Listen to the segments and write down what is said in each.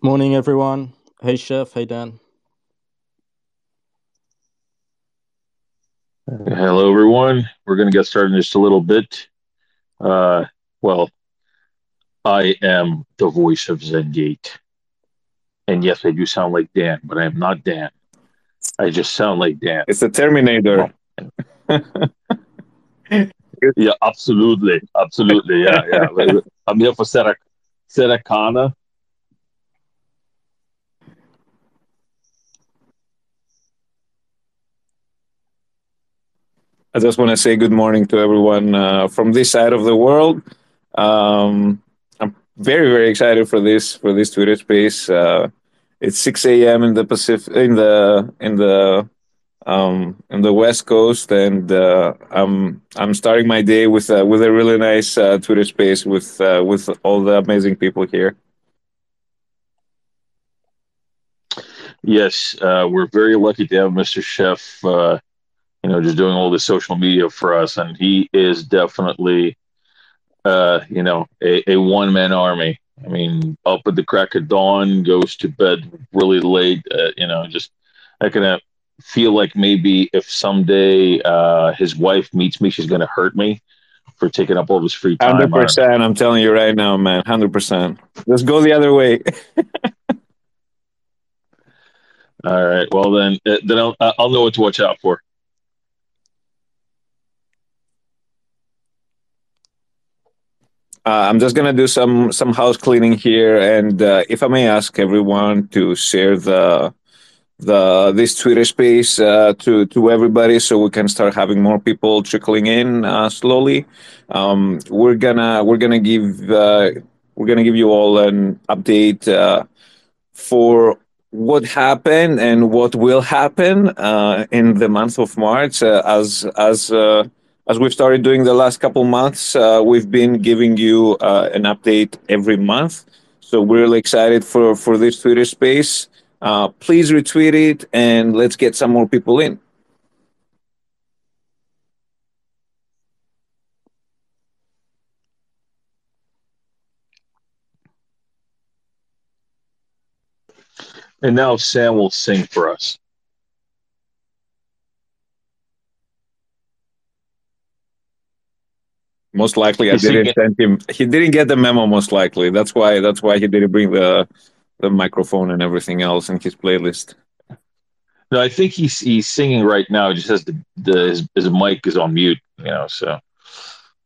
Morning, everyone. Hey, Chef. Hey, Dan. Hello, everyone. We're going to get started in just a little bit. Well, I am the voice of ZenGate. And yes, I do sound like Dan, but I am not Dan. I just sound like Dan. It's a Terminator. Yeah, absolutely. Absolutely. Yeah. I'm here for Serakana. I just want to say good morning to everyone from this side of the world. I'm very, very excited for this Twitter space. It's 6 a.m. in the Pacific, in the West Coast, and I'm starting my day with a really nice Twitter space with all the amazing people here. Yes, we're very lucky to have Mr. Chef. Just doing all the social media for us. And he is definitely, a one-man army. I mean, up at the crack of dawn, goes to bed really late, I kind of feel like maybe if someday his wife meets me, she's going to hurt me for taking up all his free time. 100%, I'm telling you right now, man, 100%. Let's go the other way. All right, well, then I'll know what to watch out for. I'm just going to do some house cleaning here, and if I may ask everyone to share this Twitter space to everybody, so we can start having more people trickling in slowly. We're gonna give you all an update for what happened and what will happen in the month of March as we've started doing the last couple months. We've been giving you an update every month. So we're really excited for this Twitter space. Please retweet it, and let's get some more people in. And now Sam will sing for us. Most likely, I didn't send him. He didn't get the memo. Most likely, that's why he didn't bring the microphone and everything else in his playlist. No, I think he's singing right now. He just has his mic is on mute. So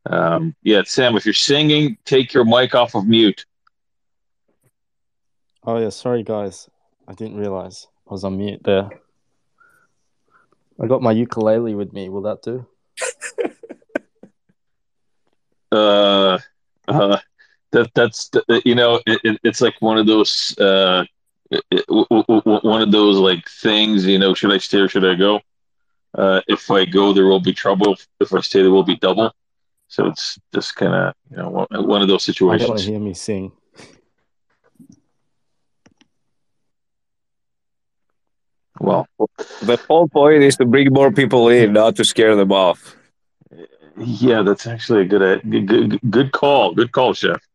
Sam, if you're singing, take your mic off of mute. Oh yeah, sorry guys, I didn't realize I was on mute there. I got my ukulele with me. Will that do? It's like one of those like things, should I stay or should I go? If I go, there will be trouble. If I stay, there will be double. So it's just kind of, one of those situations. I don't want to hear me sing. Well, the whole point is to bring more people in, not to scare them off. Yeah, that's actually a good call. Good call, Chef.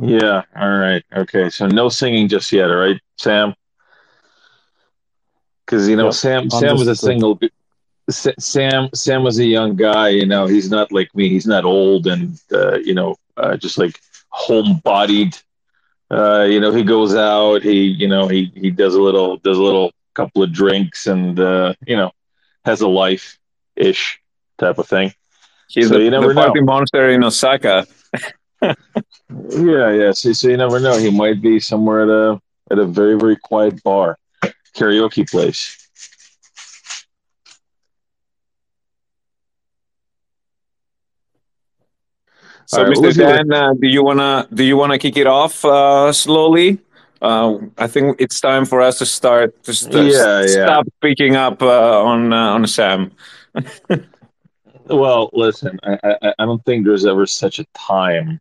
Yeah, all right. Okay, so no singing just yet, all right, Sam? Because, Sam was a single... Sam was a young guy, he's not like me. He's not old and, just like home-bodied. He goes out, he does a little couple of drinks and, has a life-ish type of thing. He's the party monster in Osaka. Yeah. So you never know. He might be somewhere at a very, very quiet bar, karaoke place. So, right, Mr. Dan, do you wanna kick it off slowly? I think it's time for us to start. Stop picking up on Sam. Well, listen, I don't think there's ever such a time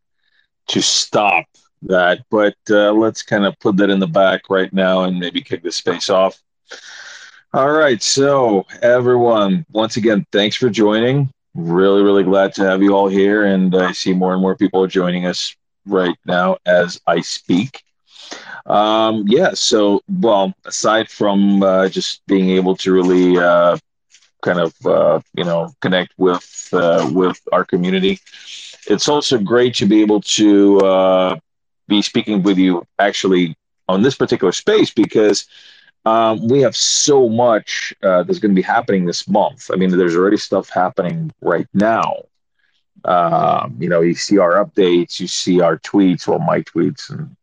to stop that, but let's kind of put that in the back right now and maybe kick this space off. All right, so everyone, once again, thanks for joining. Really, really glad to have you all here, and I see more and more people joining us right now as I speak. So, aside from just being able to really connect with our community, it's also great to be able to be speaking with you actually on this particular space, because we have so much that's going to be happening this month. I mean, there's already stuff happening right now. You see our updates, you see our tweets, well, my tweets, and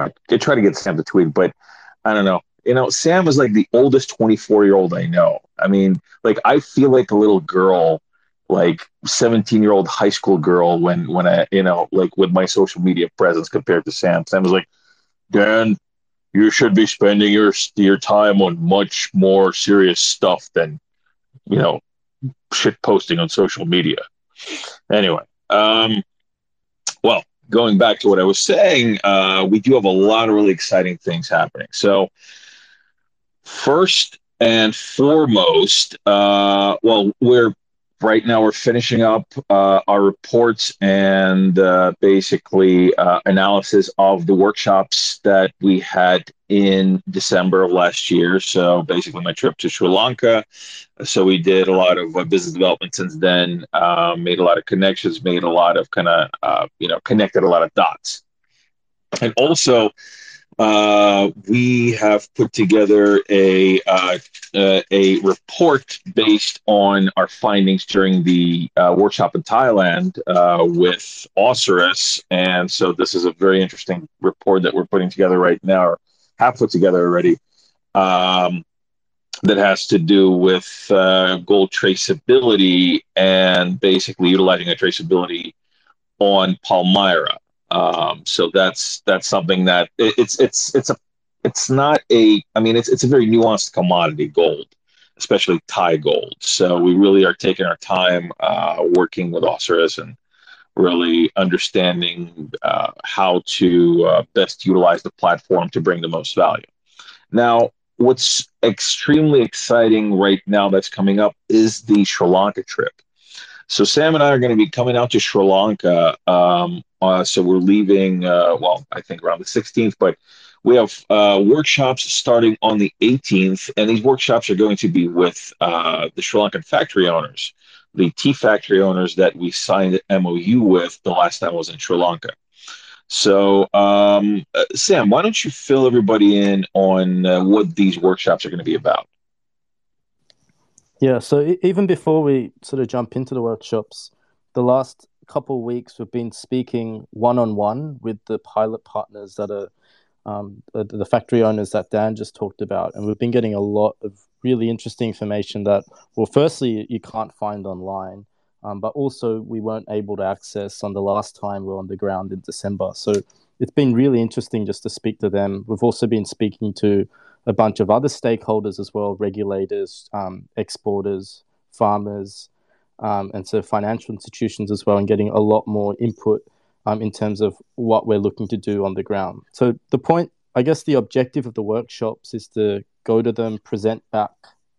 I try to get Sam to tweet, but I don't know. Sam is like the oldest 24-year-old I know. I mean, like, I feel like a little girl, like 17-year-old high school girl when I, with my social media presence compared to Sam. Sam was like, Dan, you should be spending your time on much more serious stuff than, shit posting on social media. Anyway, going back to what I was saying, we do have a lot of really exciting things happening. So first and foremost, we're finishing up our reports and analysis of the workshops that we had in December of last year. So basically my trip to Sri Lanka. So we did a lot of business development since then, made a lot of connections, connected a lot of dots. And also we have put together a report based on our findings during the workshop in Thailand with Osiris. And so this is a very interesting report that we're putting together right now, or have put together already, that has to do with gold traceability and basically utilizing a traceability on Palmyra. So that's something that it's a very nuanced commodity, gold, especially Thai gold. So we really are taking our time, working with Osiris and really understanding, how to best utilize the platform to bring the most value. Now, what's extremely exciting right now that's coming up is the Sri Lanka trip. So Sam and I are going to be coming out to Sri Lanka. So we're leaving, I think around the 16th, but we have workshops starting on the 18th. And these workshops are going to be with the Sri Lankan factory owners, the tea factory owners that we signed an MOU with the last time I was in Sri Lanka. So, Sam, why don't you fill everybody in on what these workshops are going to be about? Yeah, so even before we sort of jump into the workshops, the last couple of weeks we've been speaking one-on-one with the pilot partners that are the factory owners that Dan just talked about. And we've been getting a lot of really interesting information that, well, firstly, you can't find online, but also we weren't able to access on the last time we were on the ground in December. So it's been really interesting just to speak to them. We've also been speaking to a bunch of other stakeholders as well, regulators, exporters, farmers, and so financial institutions as well, and getting a lot more input in terms of what we're looking to do on the ground. So the objective of the workshops is to go to them, present back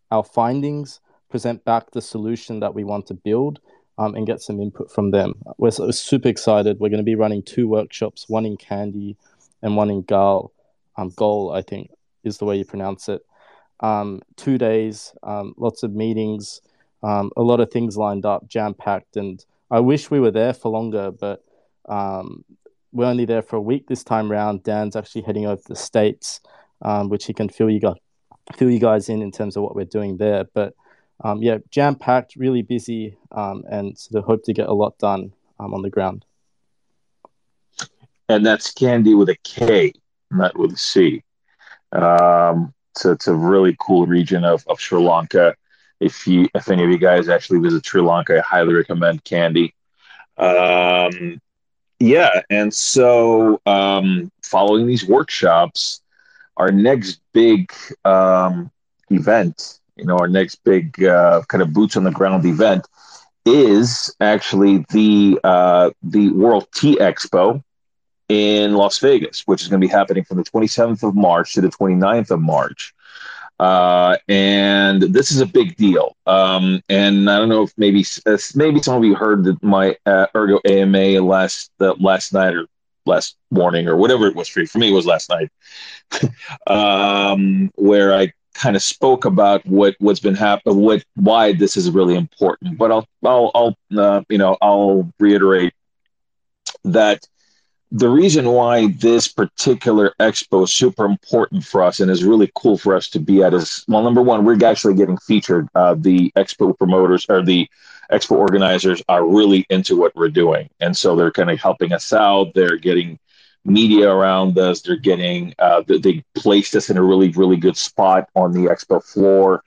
our findings, present back the solution that we want to build, and get some input from them. We're super excited. We're going to be running two workshops, one in Kandy and one in Galle, I think is the way you pronounce it. 2 days, lots of meetings, a lot of things lined up, jam-packed. And I wish we were there for longer, but we're only there for a week this time round. Dan's actually heading over to the States, which he can fill you guys in terms of what we're doing there. But jam-packed, really busy, and sort of hope to get a lot done on the ground. And that's Kandy with a K, not with a C. So it's a really cool region of Sri Lanka. If any of you guys actually visit Sri Lanka, I highly recommend Kandy. Following these workshops, our next big event, our next big boots on the ground event is actually the World Tea Expo in Las Vegas, which is going to be happening from the 27th of March to the 29th of March. And this is a big deal. And I don't know if maybe some of you heard that my Ergo AMA last night or last morning or whatever it was for me, it was last night, where I kind of spoke about what's been happening, why this is really important. But I'll reiterate that the reason why this particular expo is super important for us and is really cool for us to be at is, well, number one, we're actually getting featured. The expo promoters or the expo organizers are really into what we're doing. And so they're kind of helping us out. They're getting media around us. They're getting, they placed us in a really, really good spot on the expo floor.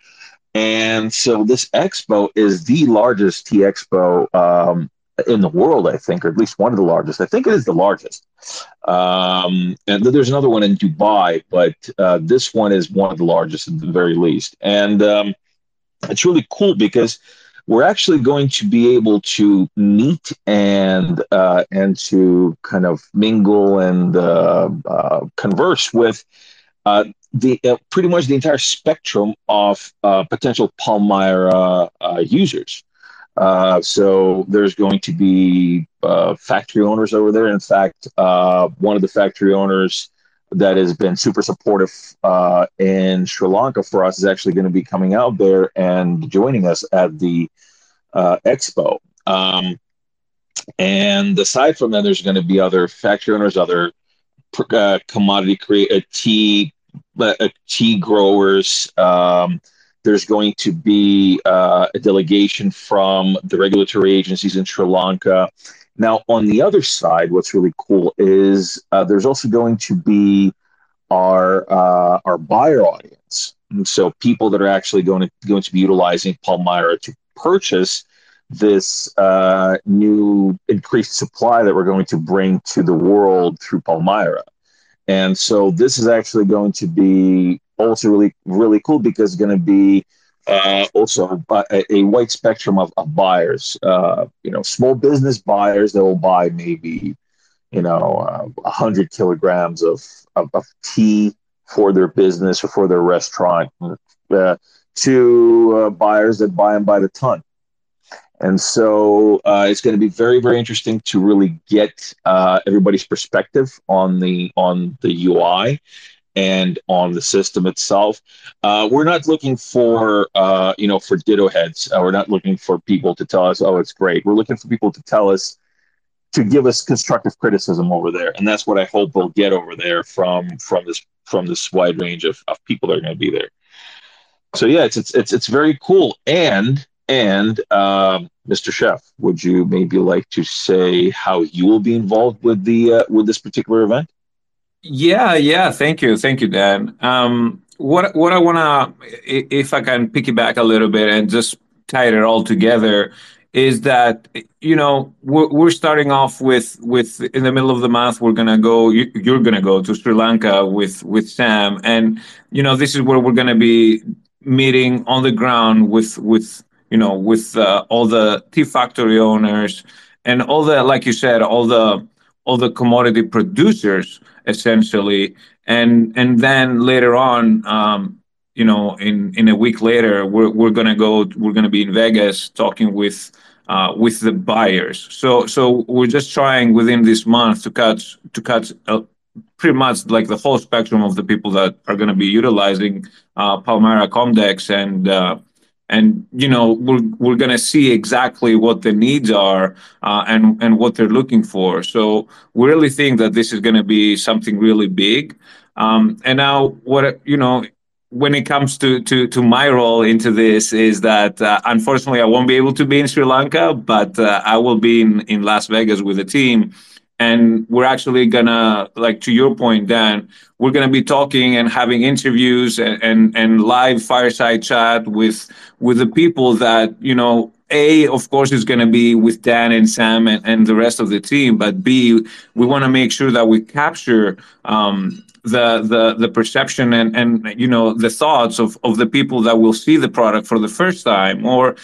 And so this expo is the largest tea expo in the world, I think, or at least one of the largest. I think it is the largest. And there's another one in Dubai, but this one is one of the largest at the very least. And it's really cool because we're actually going to be able to meet and to kind of mingle and converse with the pretty much the entire spectrum of potential Palmyra users. So there's going to be factory owners over there. In fact, one of the factory owners that has been super supportive in Sri Lanka for us is actually going to be coming out there and joining us at the expo. And aside from that, there's going to be other factory owners, other commodity tea growers. There's going to be a delegation from the regulatory agencies in Sri Lanka. Now, on the other side, what's really cool is there's also going to be our buyer audience. And so people that are actually going to be utilizing Palmyra to purchase this new increased supply that we're going to bring to the world through Palmyra. And so this is actually going to be also really, really cool because it's going to be also a wide spectrum of buyers, small business buyers that will buy maybe, 100 kilograms of tea for their business or for their restaurant to buyers that buy them by the ton. And so it's going to be very, very interesting to really get everybody's perspective on the UI and on the system itself. We're not looking for ditto heads. We're not looking for people to tell us, oh, it's great. We're looking for people to tell us, to give us constructive criticism over there. And that's what I hope we'll get over there from this wide range of people that are going to be there. So yeah, it's very cool. And Mr. Chef, would you maybe like to say how you will be involved with the with this particular event? Yeah. Thank you, Dan. What I want to, if I can piggyback a little bit and just tie it all together, is that we're starting off with in the middle of the month we're gonna go. You're gonna go to Sri Lanka with Sam, and this is where we're gonna be meeting on the ground with all the tea factory owners and all the, like you said, all the commodity producers essentially. And then later on, in a week later, we're going to be in Vegas talking with the buyers. So we're just trying within this month to catch pretty much like the whole spectrum of the people that are going to be utilizing Palmyra Comdex and we're going to see exactly what the needs are and what they're looking for. So we really think that this is going to be something really big. And now, when it comes to my role into this, is that unfortunately I won't be able to be in Sri Lanka, but I will be in Las Vegas with the team. And we're actually gonna, like to your point, Dan, we're gonna be talking and having interviews and live fireside chat with the people that, A, of course, is gonna be with Dan and Sam and the rest of the team, but B, we wanna make sure that we capture the perception and the thoughts of the people that will see the product for the first time, or,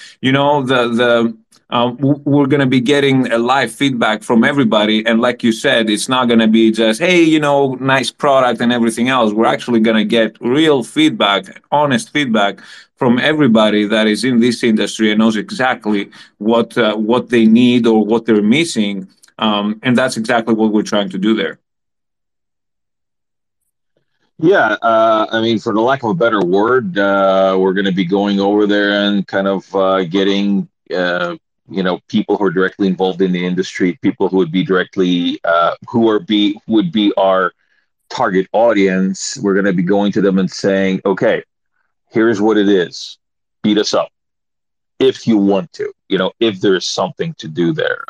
we're going to be getting a live feedback from everybody. And like you said, it's not going to be just, hey, nice product and everything else. We're actually going to get real feedback, honest feedback from everybody that is in this industry and knows exactly what they need or what they're missing And that's exactly what we're trying to do there. Yeah, I mean, for the lack of a better word, we're going to be going over there and kind of getting, people who are directly involved in the industry, people who would be directly, who would be our target audience. We're going to be going to them and saying, okay, here's what it is. Beat us up if you want to, if there's something to do there.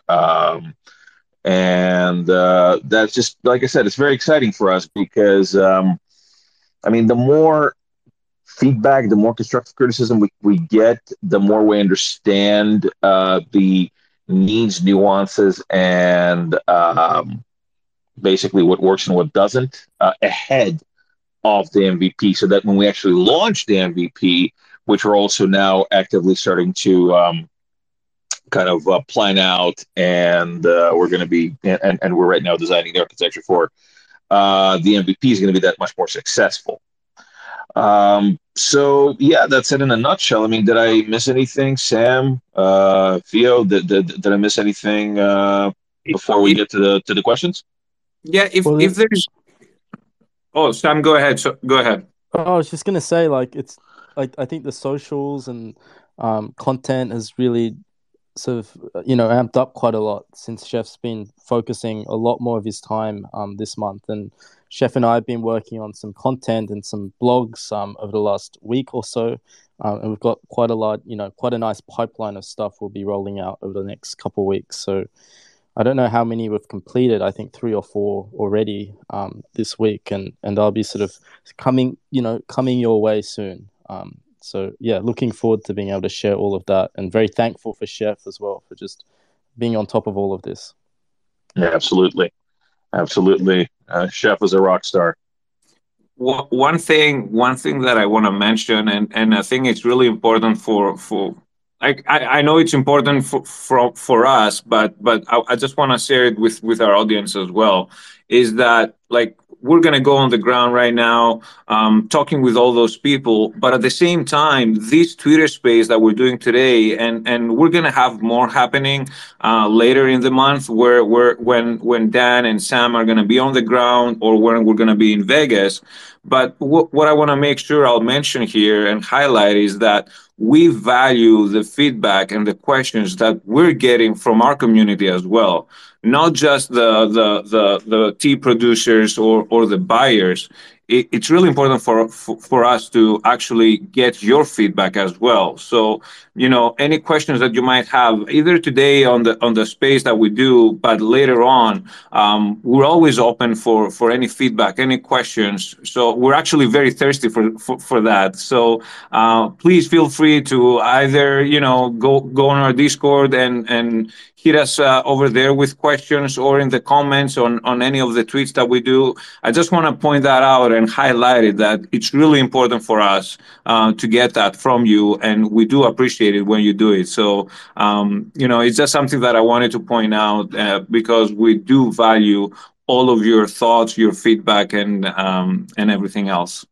And that's just, like I said, it's very exciting for us because, the more feedback, the more constructive criticism we get, the more we understand the needs, nuances, and basically what works and what doesn't ahead of the MVP, so that when we actually launch the MVP, which we're also now actively starting to plan out, and we're going to be, and we're right now designing the architecture for the MVP, is going to be that much more successful. So yeah, that's it in a nutshell. I mean, did I miss anything, Sam, Theo? Did I miss anything before we get to the questions? Yeah, if there's. Oh, Sam, go ahead. So, go ahead. Oh, I was just going to say, I think the socials and content has really sort of, amped up quite a lot since Chef's been focusing a lot more of his time this month. And Chef and I have been working on some content and some blogs over the last week or so. And we've got quite a nice pipeline of stuff we'll be rolling out over the next couple of weeks. So I don't know how many we've completed. I think 3 or 4 already this week. And they'll be sort of coming your way soon. So yeah, looking forward to being able to share all of that, and very thankful for Chef as well for just being on top of all of this. Yeah, absolutely. Absolutely. Chef is a rock star. One thing that I want to mention, and I think it's really important I know it's important for us, but I just want to share it with our audience as well, is that we're going to go on the ground right now, talking with all those people. But at the same time, this Twitter space that we're doing today, and we're going to have more happening later in the month, when Dan and Sam are going to be on the ground, or when we're going to be in Vegas. But what I want to make sure I'll mention here and highlight is that we value the feedback and the questions that we're getting from our community as well, not just the tea producers or the buyers. It's really important for us to actually get your feedback as well. So, any questions that you might have, either today on the space that we do, but later on, we're always open for any feedback, any questions. So we're actually very thirsty for that. So please feel free to either go on our Discord and hit us over there with questions, or in the comments on any of the tweets that we do. I just want to point that out and highlight it, that it's really important for us to get that from you, and we do appreciate it when you do it. So, it's just something that I wanted to point out because we do value all of your thoughts, your feedback, and everything else.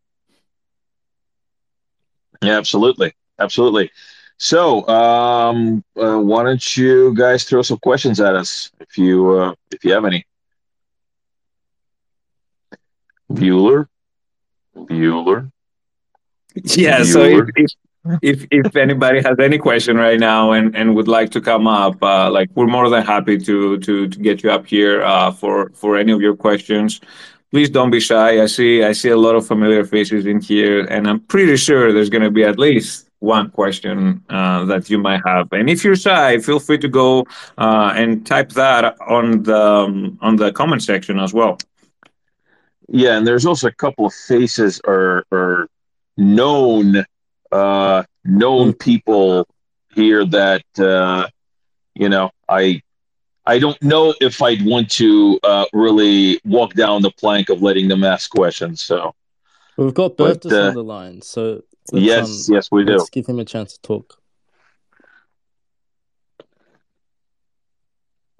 Yeah, absolutely. Absolutely. So, why don't you guys throw some questions at us if you have any? Bueller. Yeah. Bueller. So if anybody has any question right now and would like to come up, we're more than happy to get you up here for any of your questions. Please don't be shy. I see a lot of familiar faces in here, and I'm pretty sure there's going to be at least one question that you might have. And if you're shy, feel free to go and type that on the comment section as well. Yeah, and there's also a couple of faces or known people here that I don't know if I'd want to really walk down the plank of letting them ask questions. So we've got Bertus on the line. So yes, we do. Let's give him a chance to talk.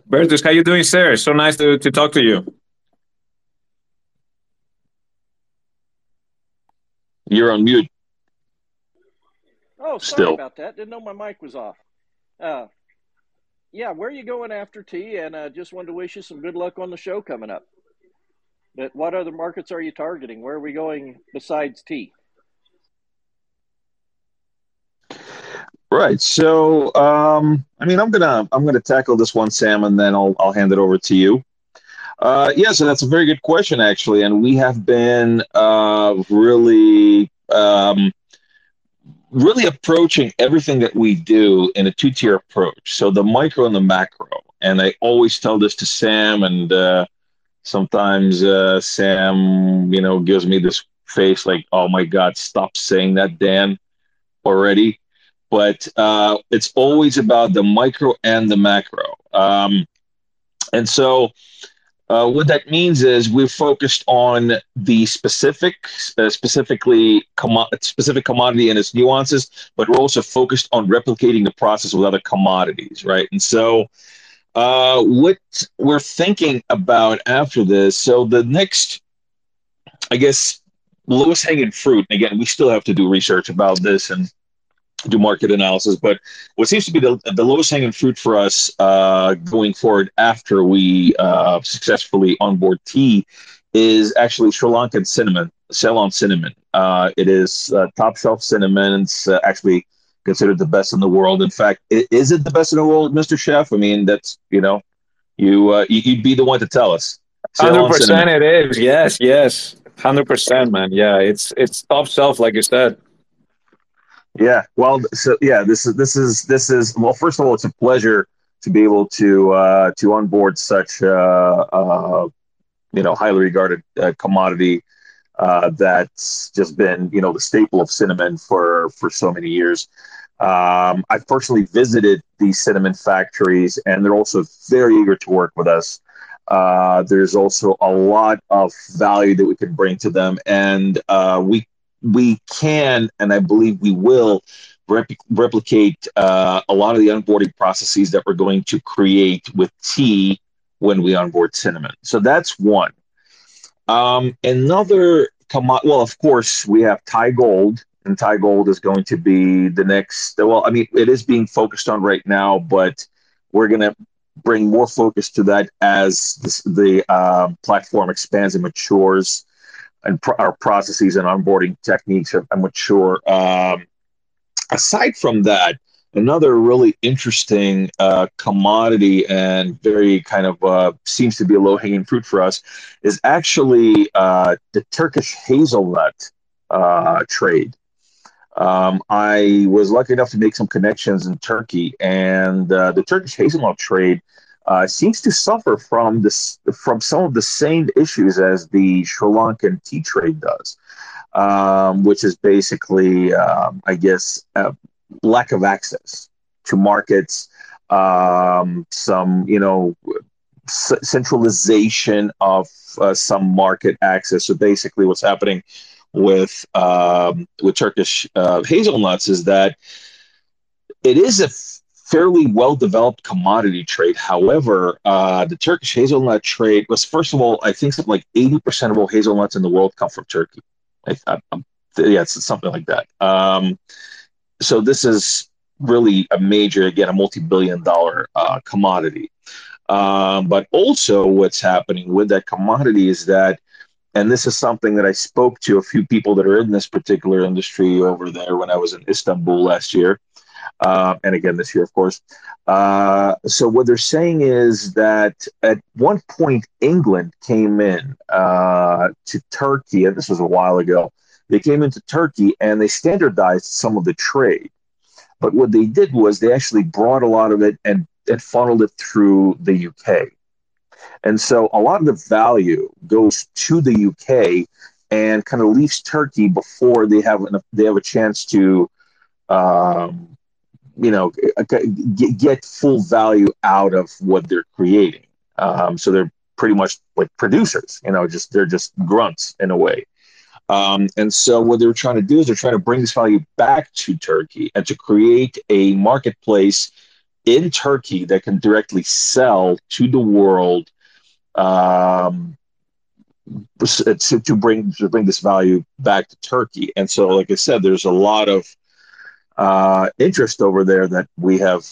Bertus, how you doing, sir? So nice to talk to you. You're on mute. Oh, sorry about that. Didn't know my mic was off. yeah, where are you going after tea? And I just wanted to wish you some good luck on the show coming up. But what other markets are you targeting? Where are we going besides tea? Right. So, I mean, I'm gonna tackle this one, Sam, and then I'll hand it over to you. Yeah, so that's a very good question, actually. And we have been really approaching everything that we do in a two-tier approach. So the micro and the macro. And I always tell this to Sam, and sometimes Sam, you know, gives me this face like, "Oh my God, stop saying that, Dan, already." But it's always about the micro and the macro. And so what that means is we're focused on the specific commodity and its nuances, but we're also focused on replicating the process with other commodities, right? And so what we're thinking about after this, so the next, I guess, lowest hanging fruit, and again, we still have to do research about this and do market analysis, but what seems to be the lowest hanging fruit for us going forward after we successfully onboard tea is actually Sri Lankan cinnamon, Ceylon cinnamon. It is top shelf cinnamon. It's actually considered the best in the world. In fact, is it the best in the world, Mr. Chef? I mean, that's, you know, you'd be the one to tell us. Ceylon 100% cinnamon. It is. Yes. 100%, man. Yeah, it's top shelf, like you said. Yeah. Well, so yeah, this is, well, first of all, it's a pleasure to be able to onboard such, highly regarded commodity that's just been, you know, the staple of cinnamon for so many years. I've personally visited these cinnamon factories, and they're also very eager to work with us. There's also a lot of value that we can bring to them, and we can, and I believe we will, replicate a lot of the onboarding processes that we're going to create with tea when we onboard cinnamon. So that's one. Well, of course, we have Thai Gold, and Thai Gold is going to be the next, well, I mean, it is being focused on right now, but we're going to bring more focus to that as the platform expands and matures, and our processes and onboarding techniques are mature. Aside from that, another really interesting commodity and very kind of seems to be a low-hanging fruit for us is actually the Turkish hazelnut trade. I was lucky enough to make some connections in Turkey, and the Turkish hazelnut trade seems to suffer from some of the same issues as the Sri Lankan tea trade does, which is basically, lack of access to markets, centralization of some market access. So basically, what's happening with Turkish hazelnuts is that it is a fairly well-developed commodity trade. However, the Turkish hazelnut trade was, first of all, I think something like 80% of all hazelnuts in the world come from Turkey. It's something like that. So this is really a major, again, a multi-billion-dollar commodity. But also what's happening with that commodity is that, and this is something that I spoke to a few people that are in this particular industry over there when I was in Istanbul last year, and again this year, of course. So what they're saying is that at one point England came in to Turkey, and this was a while ago. They came into Turkey and they standardized some of the trade. But what they did was they actually brought a lot of it and funneled it through the UK. And so a lot of the value goes to the UK and kind of leaves Turkey before they have a chance to get full value out of what they're creating. So they're pretty much like producers, they're just grunts in a way. And so what they're trying to do is they're trying to bring this value back to Turkey and to create a marketplace in Turkey that can directly sell to the world, to bring this value back to Turkey. And so, like I said, there's a lot of interest over there that we have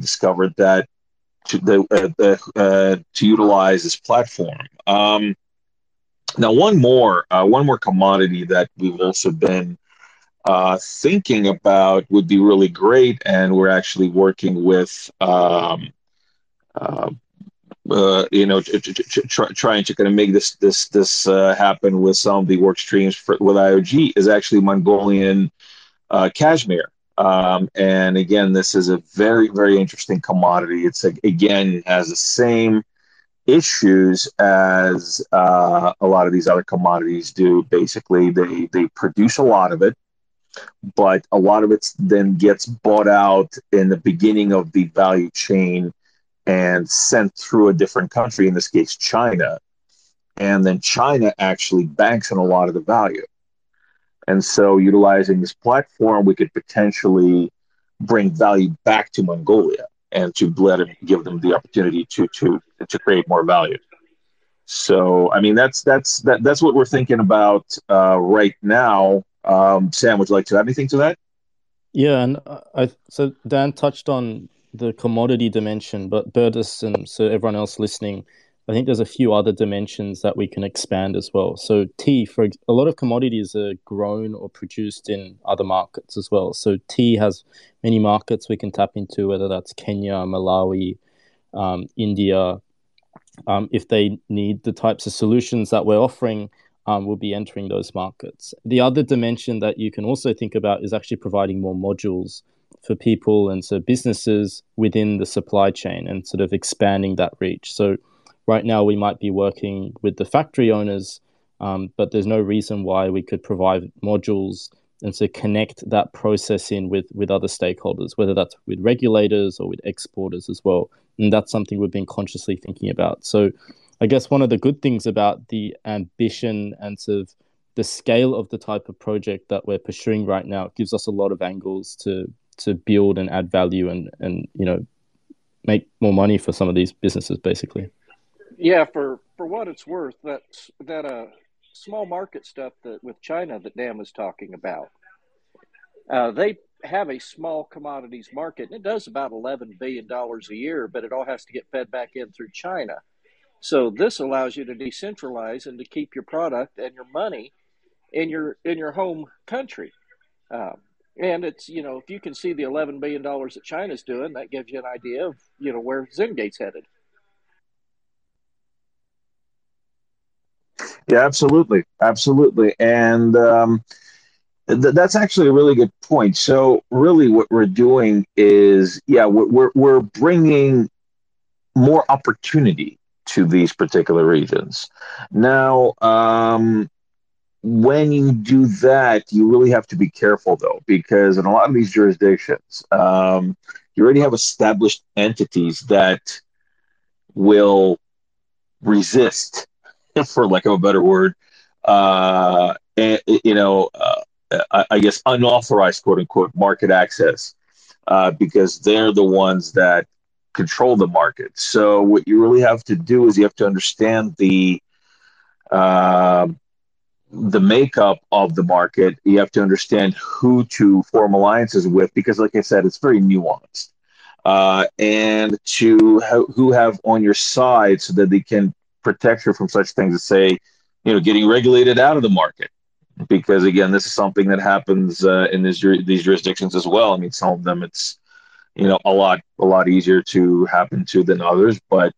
discovered that to utilize this platform. Now, one more commodity that we've also been thinking about would be really great, and we're actually working with trying to kind of make this happen with some of the work streams with IOG is actually Mongolian cashmere. And again, this is a very, very interesting commodity. It's again has the same issues as a lot of these other commodities do. Basically, they produce a lot of it, but a lot of it then gets bought out in the beginning of the value chain and sent through a different country, in this case China, and then China actually banks on a lot of the value. And so utilizing this platform, we could potentially bring value back to Mongolia and to give them the opportunity to create more value. So I mean that's what we're thinking about right now. Sam, would you like to add anything to that? Yeah, and so Dan touched on the commodity dimension, but Bertus and so everyone else listening, I think there's a few other dimensions that we can expand as well. So tea, for a lot of commodities are grown or produced in other markets as well. So tea has many markets we can tap into, whether that's Kenya, Malawi, India. If they need the types of solutions that we're offering, we'll be entering those markets. The other dimension that you can also think about is actually providing more modules for people and so businesses within the supply chain and sort of expanding that reach. So right now we might be working with the factory owners, but there's no reason why we could provide modules and so connect that process in with other stakeholders, whether that's with regulators or with exporters as well. And that's something we've been consciously thinking about. So I guess one of the good things about the ambition and sort of the scale of the type of project that we're pursuing right now gives us a lot of angles to build and add value and you know, make more money for some of these businesses, basically. Yeah, for what it's worth, that small market stuff that with China that Dan was talking about, they have a small commodities market, and it does about $11 billion a year, but it all has to get fed back in through China. So this allows you to decentralize and to keep your product and your money in your home country. And it's, you know, if you can see the $11 billion that China's doing, that gives you an idea of, you know, where ZenGate's headed. Yeah, absolutely. Absolutely. And that's actually a really good point. So really what we're doing is, yeah, we're bringing more opportunity to these particular regions. Now, when you do that, you really have to be careful, though, because in a lot of these jurisdictions, you already have established entities that will resist, for lack of a better word, I guess unauthorized, quote unquote, market access, because they're the ones that control the market. So what you really have to do is you have to understand the makeup of the market. You have to understand who to form alliances with, because like I said, it's very nuanced, and to who have on your side so that they can protect you from such things as, say, you know, getting regulated out of the market. Because again, this is something that happens in these jurisdictions as well. I mean, some of them it's, you know, a lot easier to happen to than others, but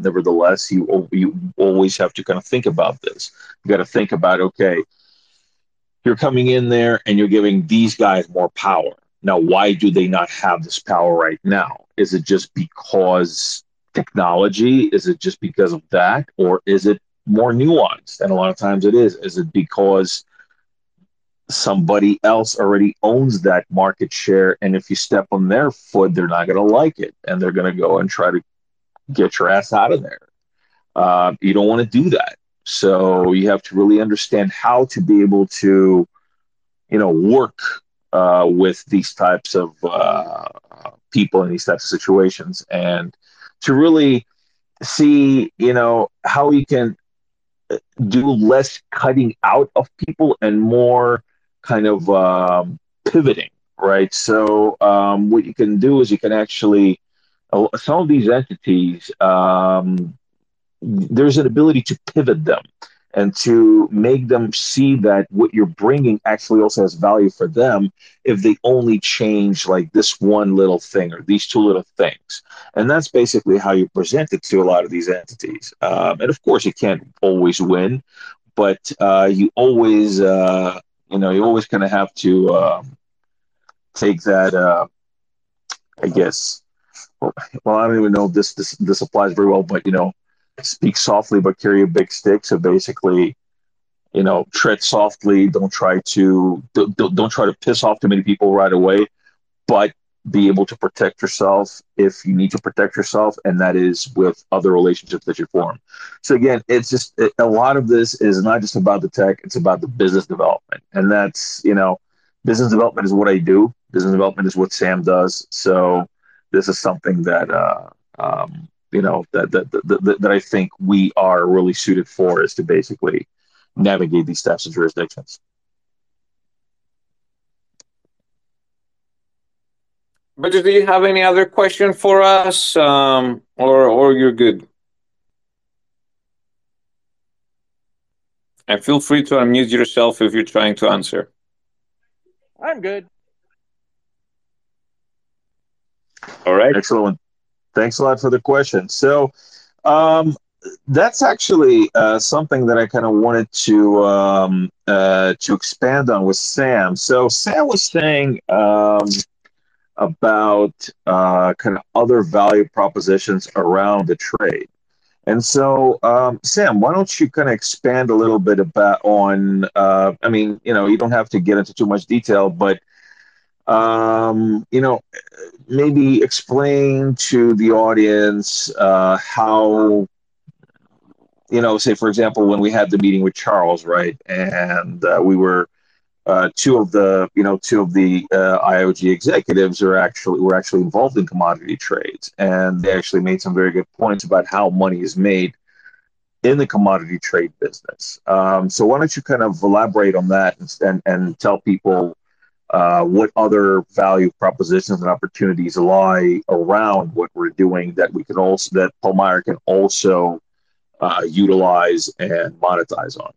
nevertheless, you always have to kind of think about this. You got to think about, okay, you're coming in there and you're giving these guys more power. Now, why do they not have this power right now? Is it just because technology? Is it just because of that? Or is it more nuanced? And a lot of times it is. Is it because somebody else already owns that market share, and if you step on their foot, they're not going to like it, and they're going to go and try to get your ass out of there? You don't want to do that. So you have to really understand how to be able to, you know, work with these types of people in these types of situations, and to really see, you know, how you can do less cutting out of people and more kind of pivoting, right? So what you can do is you can actually, some of these entities, there's an ability to pivot them and to make them see that what you're bringing actually also has value for them if they only change like this one little thing or these two little things. And that's basically how you present it to a lot of these entities. And of course, you can't always win, but you always, you always kind of have to take that, I guess, well, I don't even know if this applies very well, but, speak softly, but carry a big stick. So basically, tread softly. Don't try to piss off too many people right away, but be able to protect yourself if you need to protect yourself. And that is with other relationships that you form. So again, it's just a lot of this is not just about the tech. It's about the business development. And that's, business development is what I do. Business development is what Sam does. So this is something that, that I think we are really suited for, is to basically navigate these types of jurisdictions. But do you have any other question for us, or you're good? And feel free to unmute yourself if you're trying to answer. I'm good. All right. Excellent. Thanks a lot for the question. So that's actually something that I kind of wanted to expand on with Sam. So Sam was saying about kind of other value propositions around the trade. And so, Sam, why don't you kind of expand a little bit you don't have to get into too much detail, but maybe explain to the audience how, say, for example, when we had the meeting with Charles, right, and we were two of the IOG executives were actually involved in commodity trades, and they actually made some very good points about how money is made in the commodity trade business. So why don't you kind of elaborate on that and tell people what other value propositions and opportunities lie around what we're doing that Palmyra can also utilize and monetize on?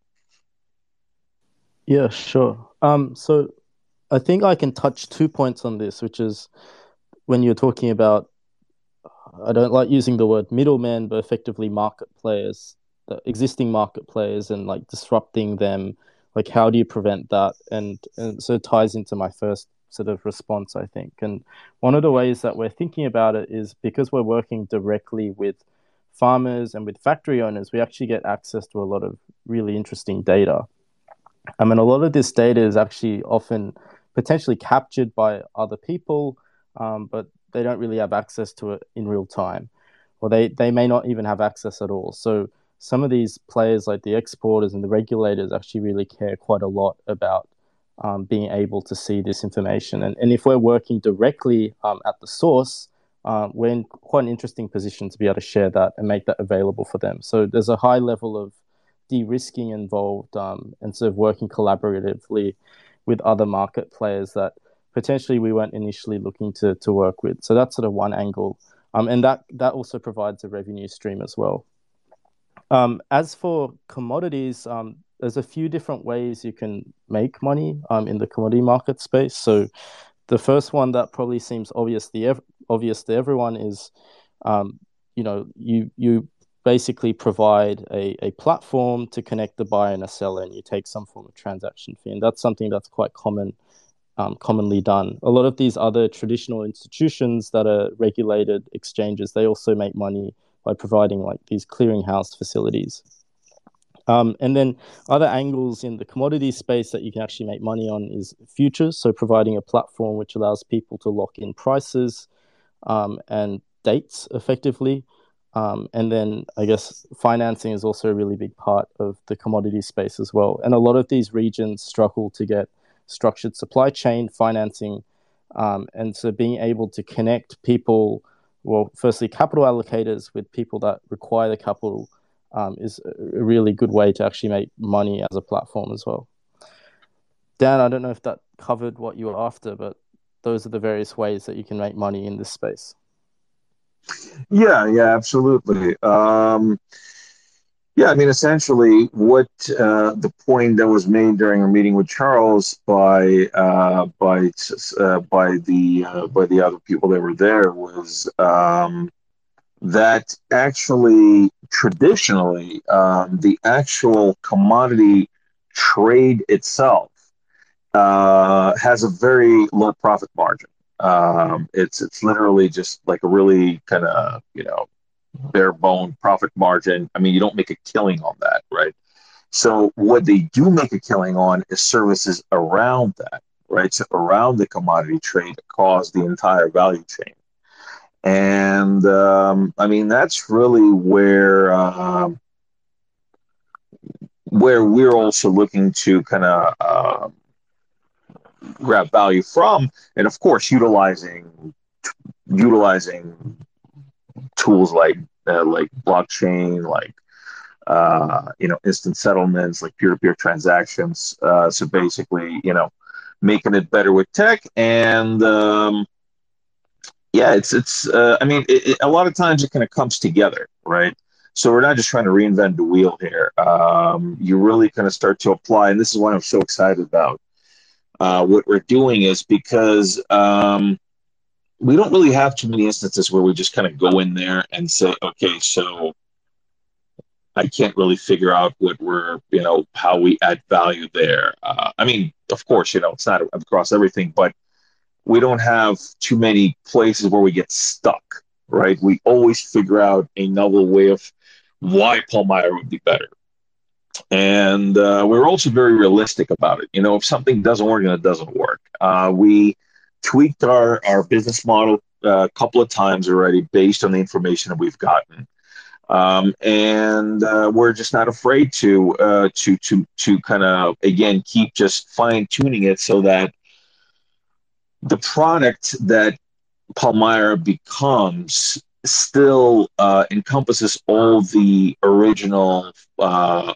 Yeah, sure. So I think I can touch 2 points on this, which is when you're talking about, I don't like using the word middleman, but effectively market players, the existing market players, and like disrupting them. Like, how do you prevent that? And so it ties into my first sort of response, I think. And one of the ways that we're thinking about it is because we're working directly with farmers and with factory owners, we actually get access to a lot of really interesting data. I mean, a lot of this data is actually often potentially captured by other people, but they don't really have access to it in real time, or they may not even have access at all. So some of these players, like the exporters and the regulators, actually really care quite a lot about being able to see this information. And if we're working directly at the source, we're in quite an interesting position to be able to share that and make that available for them. So there's a high level of de-risking involved and sort of working collaboratively with other market players that potentially we weren't initially looking to work with. So that's sort of one angle. And that also provides a revenue stream as well. As for commodities, there's a few different ways you can make money in the commodity market space. So the first one that probably seems obvious to everyone is, you basically provide a platform to connect the buyer and a seller, and you take some form of transaction fee. And that's something that's quite commonly done. A lot of these other traditional institutions that are regulated exchanges, they also make money by providing like these clearinghouse facilities. And then other angles in the commodity space that you can actually make money on is futures. So providing a platform which allows people to lock in prices and dates effectively. And then I guess financing is also a really big part of the commodity space as well. And a lot of these regions struggle to get structured supply chain financing. And so being able to connect people, well, firstly, capital allocators with people that require the capital is a really good way to actually make money as a platform as well. Dan, I don't know if that covered what you were after, but those are the various ways that you can make money in this space. Yeah, absolutely. Yeah, I mean, essentially, what the point that was made during our meeting with Charles by the other people that were there was that actually traditionally the actual commodity trade itself has a very low profit margin. It's literally just like a really kind of bare bone profit margin. I mean, you don't make a killing on that, right? So what they do make a killing on is services around that, right? So around the commodity trade across the entire value chain. And I mean, that's really where we're also looking to kind of grab value from, and of course utilizing tools like blockchain, instant settlements, like peer-to-peer transactions. So basically, making it better with tech. And a lot of times it kind of comes together, right? So we're not just trying to reinvent the wheel here. You really kind of start to apply, and this is what I'm so excited about. What we're doing is because we don't really have too many instances where we just kind of go in there and say, okay, so I can't really figure out what we're, how we add value there. I mean, of course, it's not across everything, but we don't have too many places where we get stuck, right? We always figure out another way of why Palmyra would be better. And we're also very realistic about it. If something doesn't work, then it doesn't work. We tweaked our business model a couple of times already based on the information that we've gotten. And we're just not afraid to kind of, again, keep just fine tuning it so that the product that Palmyra becomes still encompasses all the original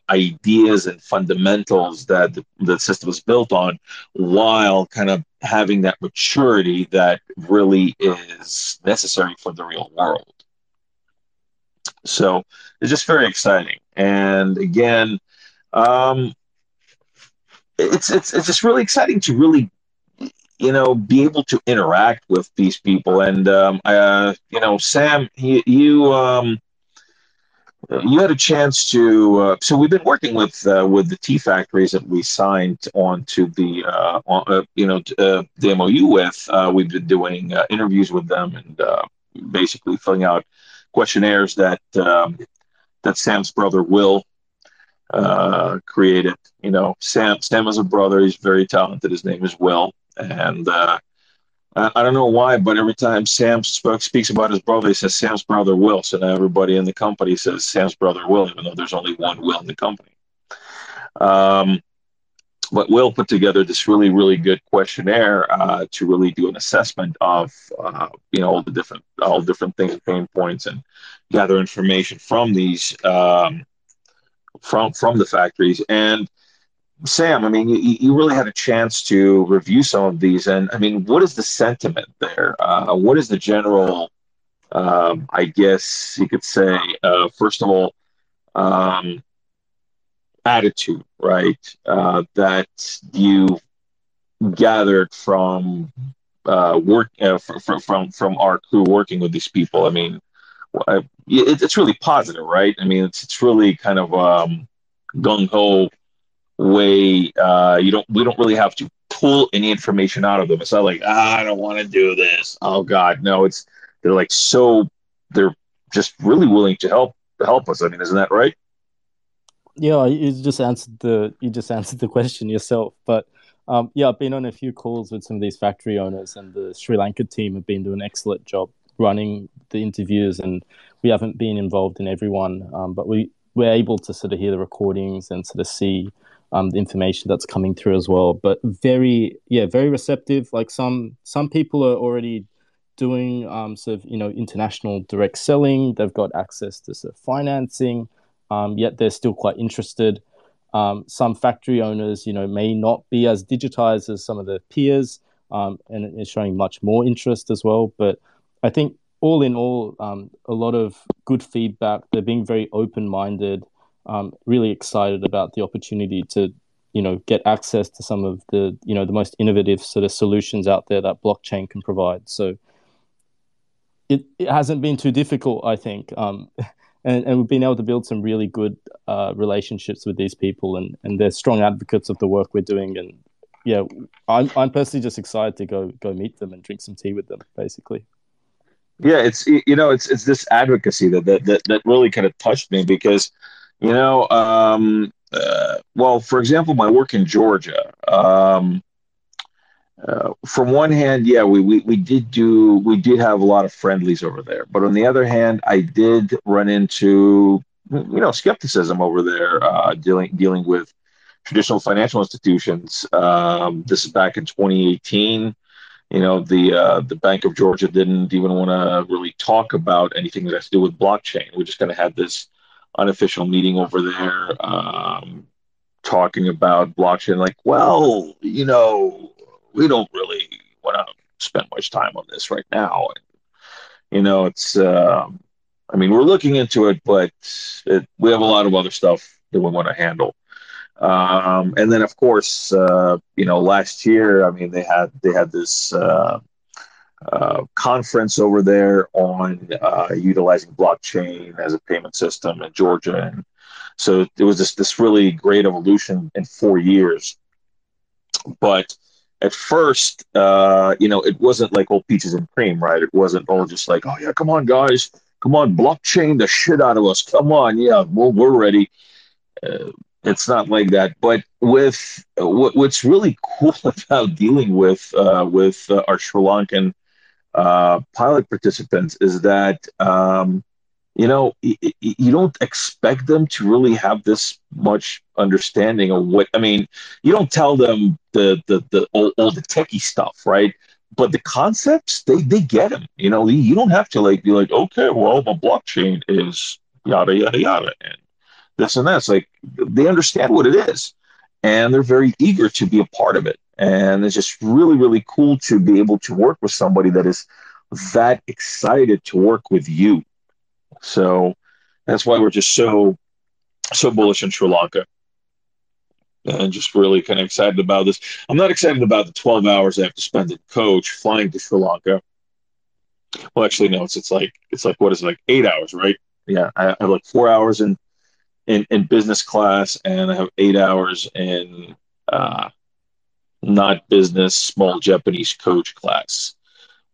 ideas and fundamentals that the system is built on, while kind of having that maturity that really is necessary for the real world. So it's just very exciting. And again, it's just really exciting to really be able to interact with these people. And, Sam, you had a chance to, so we've been working with the tea factories that we signed onto the, the MOU with. We've been doing interviews with them and basically filling out questionnaires that Sam's brother Will created. Sam is a brother. He's very talented. His name is Will. And I don't know why, but every time Sam speaks about his brother, he says Sam's brother Will. So now everybody in the company says Sam's brother Will, even though there's only one Will in the company. But Will put together this really, really good questionnaire to really do an assessment of all the different things and pain points, and gather information from these from the factories. And Sam, I mean, you really had a chance to review some of these, and I mean, what is the sentiment there? What is the general, I guess you could say, first of all, attitude, right? That you gathered from from our crew working with these people. I mean, it's really positive, right? I mean, it's really kind of gung-ho way. We don't really have to pull any information out of them. It's not like, I don't want to do this, oh god, no. It's they're just really willing to help us. I mean, isn't that right? Yeah, you just answered the question yourself. But I've been on a few calls with some of these factory owners, and the Sri Lanka team have been doing an excellent job running the interviews, and we haven't been involved in everyone, but we're able to sort of hear the recordings and sort of see the information that's coming through as well. But very receptive. Like some people are already doing international direct selling. They've got access to sort of financing, yet they're still quite interested. Some factory owners, may not be as digitized as some of their peers, and it's showing much more interest as well. But I think all in all, a lot of good feedback. They're being very open-minded, really excited about the opportunity to, get access to some of the, the most innovative sort of solutions out there that blockchain can provide. So it hasn't been too difficult, I think. And we've been able to build some really good relationships with these people, and they're strong advocates of the work we're doing. And yeah, I'm personally just excited to go meet them and drink some tea with them, basically. Yeah, it's it's this advocacy that really kind of touched me because, for example, my work in Georgia. From one hand, yeah, we did have a lot of friendlies over there, but on the other hand, I did run into skepticism over there dealing with traditional financial institutions. This is back in 2018. The Bank of Georgia didn't even want to really talk about anything that has to do with blockchain. We just kind of had this unofficial meeting over there, talking about blockchain. Like, well, we don't really want to spend much time on this right now. It's. We're looking into it, but we have a lot of other stuff that we want to handle. And then, of course, last year, they had this conference over there on utilizing blockchain as a payment system in Georgia, and so it was this really great evolution in 4 years. But at first, it wasn't like all peaches and cream, right? It wasn't all just like, oh yeah, come on guys, come on, blockchain the shit out of us, come on, yeah, well, we're ready. It's not like that. But with what's really cool about dealing with our Sri Lankan pilot participants is that you don't expect them to really have this much understanding of what you don't tell them the all the techie stuff, right? But the concepts, they get them. You don't have to like be like, okay, well, the blockchain is yada yada yada and this and that. It's like they understand what it is, and they're very eager to be a part of it. And it's just really, really cool to be able to work with somebody that is that excited to work with you. So that's why we're just so bullish in Sri Lanka, and just really kind of excited about this. I'm not excited about the 12 hours I have to spend in coach flying to Sri Lanka. Well, actually, no, it's like what is it, like 8 hours, right? Yeah, I have like 4 hours in business class, and I have 8 hours in not business, small Japanese coach class,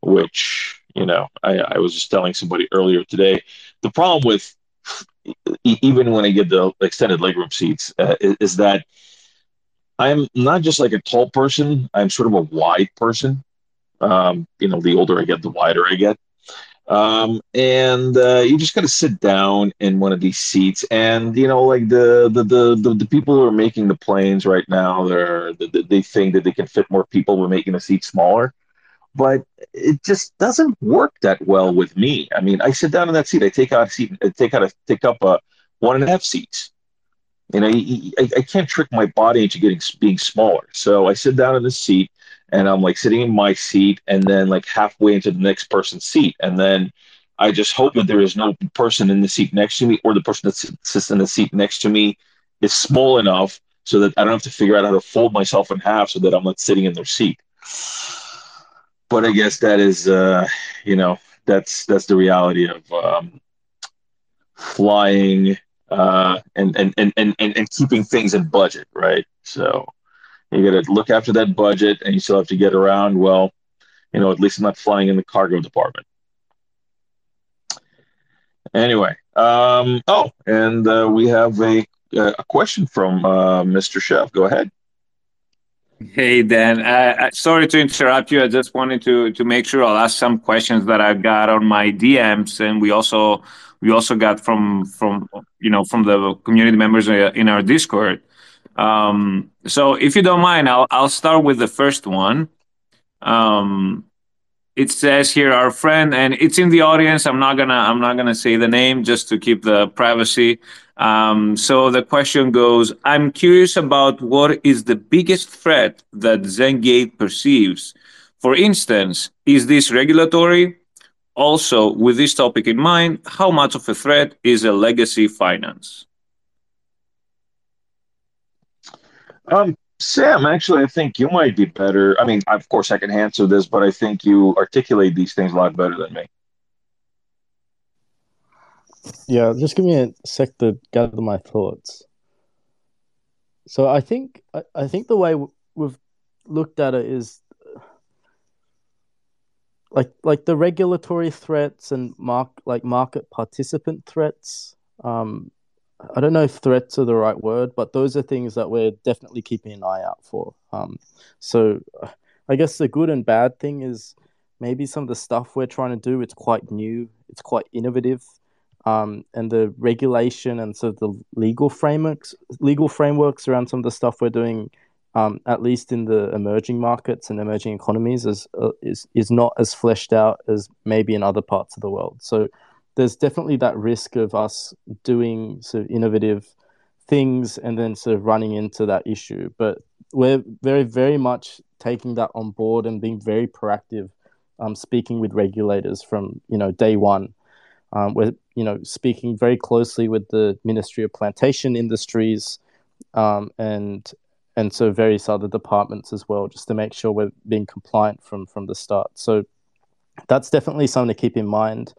which, I was just telling somebody earlier today, the problem with even when I get the extended legroom seats is that I'm not just like a tall person, I'm sort of a wide person. The older I get, the wider I get. You just gotta sit down in one of these seats, and like the people who are making the planes right now, they think that they can fit more people by making the seat smaller, but it just doesn't work that well with me. I sit down in that seat, I take out a seat, I take up a 1.5 seats. I can't trick my body into being smaller, so I sit down in this seat. And I'm like sitting in my seat, and then like halfway into the next person's seat. And then I just hope that there is no person in the seat next to me, or the person that sits in the seat next to me is small enough so that I don't have to figure out how to fold myself in half so that I'm not sitting in their seat. But I guess that is, that's the reality of flying and keeping things in budget, right? So you got to look after that budget, and you still have to get around. Well, at least I'm not flying in the cargo department. Anyway, we have a question from Mr. Chef. Go ahead. Hey, Dan. Sorry to interrupt you. I just wanted to make sure I'll ask some questions that I got on my DMs, and we also got from the community members in our Discord. So if you don't mind, I'll start with the first one. It says here, our friend, and it's in the audience. I'm not gonna say the name just to keep the privacy. So the question goes, I'm curious about what is the biggest threat that ZenGate perceives. For instance, is this regulatory? Also, with this topic in mind, how much of a threat is a legacy finance? Sam, actually, I think you might be better. I mean, of course, I can answer this, but I think you articulate these things a lot better than me. Yeah, just give me a sec to gather my thoughts. So I think the way we've looked at it is like the regulatory threats and market participant threats. I don't know if threats are the right word, but those are things that we're definitely keeping an eye out for. So I guess the good and bad thing is maybe some of the stuff we're trying to do, it's quite new, it's quite innovative. And the regulation and sort of the legal frameworks around some of the stuff we're doing, at least in the emerging markets and emerging economies, is not as fleshed out as maybe in other parts of the world. So there's definitely that risk of us doing sort of innovative things and then sort of running into that issue. But we're very, very much taking that on board and being very proactive, speaking with regulators from, day one. We're, speaking very closely with the Ministry of Plantation Industries and so various other departments as well, just to make sure we're being compliant from the start. So that's definitely something to keep in mind.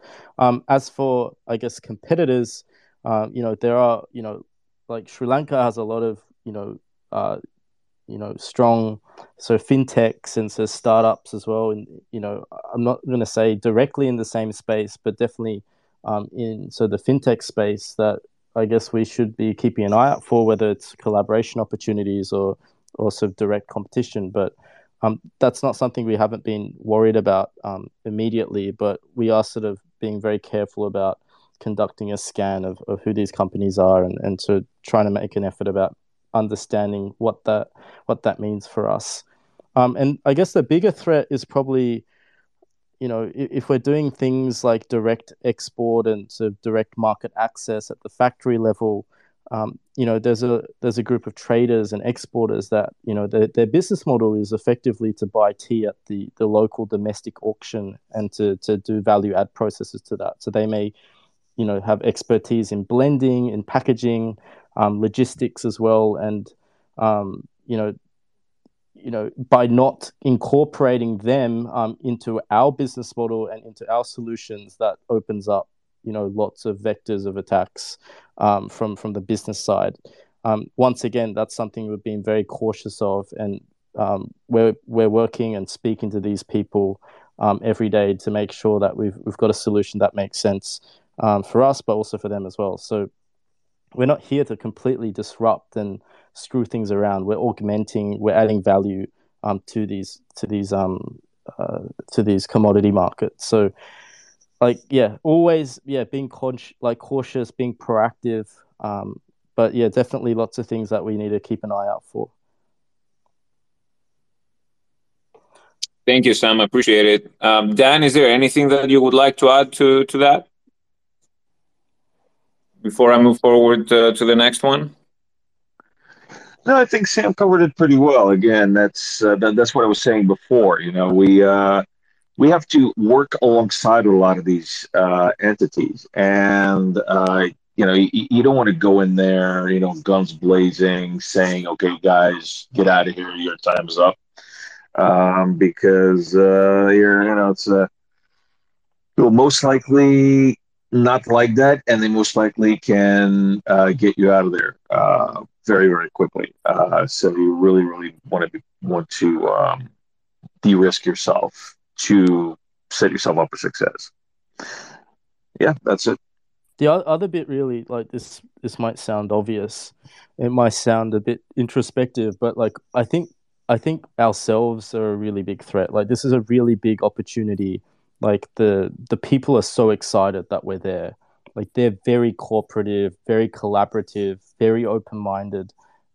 As for, I guess, competitors, there are, like Sri Lanka has a lot of, strong so fintechs and so startups as well. And, I'm not going to say directly in the same space, but definitely in so the fintech space that I guess we should be keeping an eye out for, whether it's collaboration opportunities or sort of direct competition. But that's not something we haven't been worried about immediately, but we are sort of being very careful about conducting a scan of who these companies are and to trying to make an effort about understanding what that means for us. And I guess the bigger threat is probably, if we're doing things like direct export and sort of direct market access at the factory level, there's a group of traders and exporters that, their business model is effectively to buy tea at the local domestic auction and to do value add processes to that. So they may, have expertise in blending, in packaging, logistics as well. And, by not incorporating them into our business model and into our solutions, that opens up, lots of vectors of attacks from the business side. Once again, that's something we've been very cautious of, and we're working and speaking to these people every day to make sure that we've got a solution that makes sense for us, but also for them as well. So we're not here to completely disrupt and screw things around. We're augmenting, we're adding value to these commodity markets. So, being cautious, being proactive, but yeah, definitely lots of things that we need to keep an eye out for. Thank you, Sam. I appreciate it. Dan, is there anything that you would like to add to that before I move forward to the next one? No, I think Sam covered it pretty well. Again, that's what I was saying before. We have to work alongside a lot of these entities, and you don't want to go in there, guns blazing, saying, "Okay, guys, get out of here. Your time is up," because you'll most likely not like that, and they most likely can get you out of there very, very quickly. So you really, really want to de-risk yourself to set yourself up for success. Yeah, that's it. The other bit, really, like this might sound obvious, it might sound a bit introspective, but I think ourselves are a really big threat. Like, this is a really big opportunity. Like, the people are so excited that we're there. Like, they're very cooperative, very collaborative, very open-minded,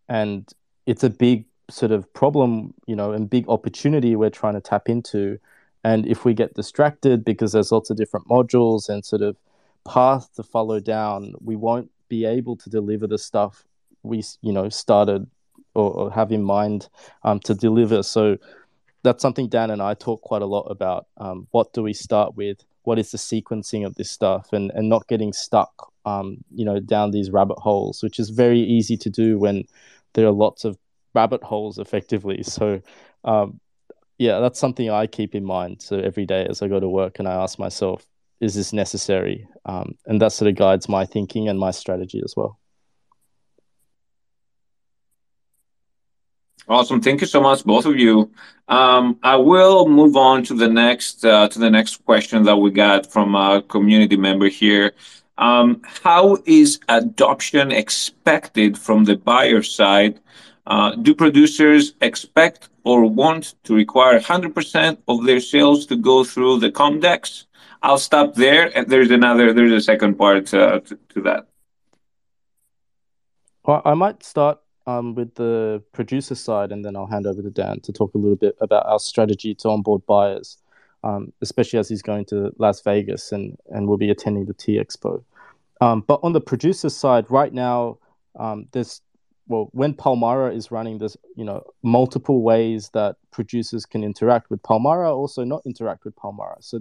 and it's a big sort of problem, and big opportunity we're trying to tap into. And if we get distracted because there's lots of different modules and sort of path to follow down, we won't be able to deliver the stuff we, you know, started or have in mind to deliver. So that's something Dan and I talk quite a lot about. What do we start with? What is the sequencing of this stuff? And not getting stuck, you know, down these rabbit holes, which is very easy to do when there are lots of rabbit holes effectively. So, yeah, that's something I keep in mind. So every day as I go to work and I ask myself, is this necessary? And that sort of guides my thinking and my strategy as well. Awesome. Thank you so much, both of you. I will move on to the next question that we got from a community member here. How is adoption expected from the buyer side? Do producers expect or want to require 100% of their sales to go through the Comdex? I'll stop there. And there's a second part to that. Well, I might start with the producer side, and then I'll hand over to Dan to talk a little bit about our strategy to onboard buyers, especially as he's going to Las Vegas and will be attending the Tea Expo. But on the producer side, right now, when Palmyra is running, there's, you know, multiple ways that producers can interact with Palmyra, also not interact with Palmyra. So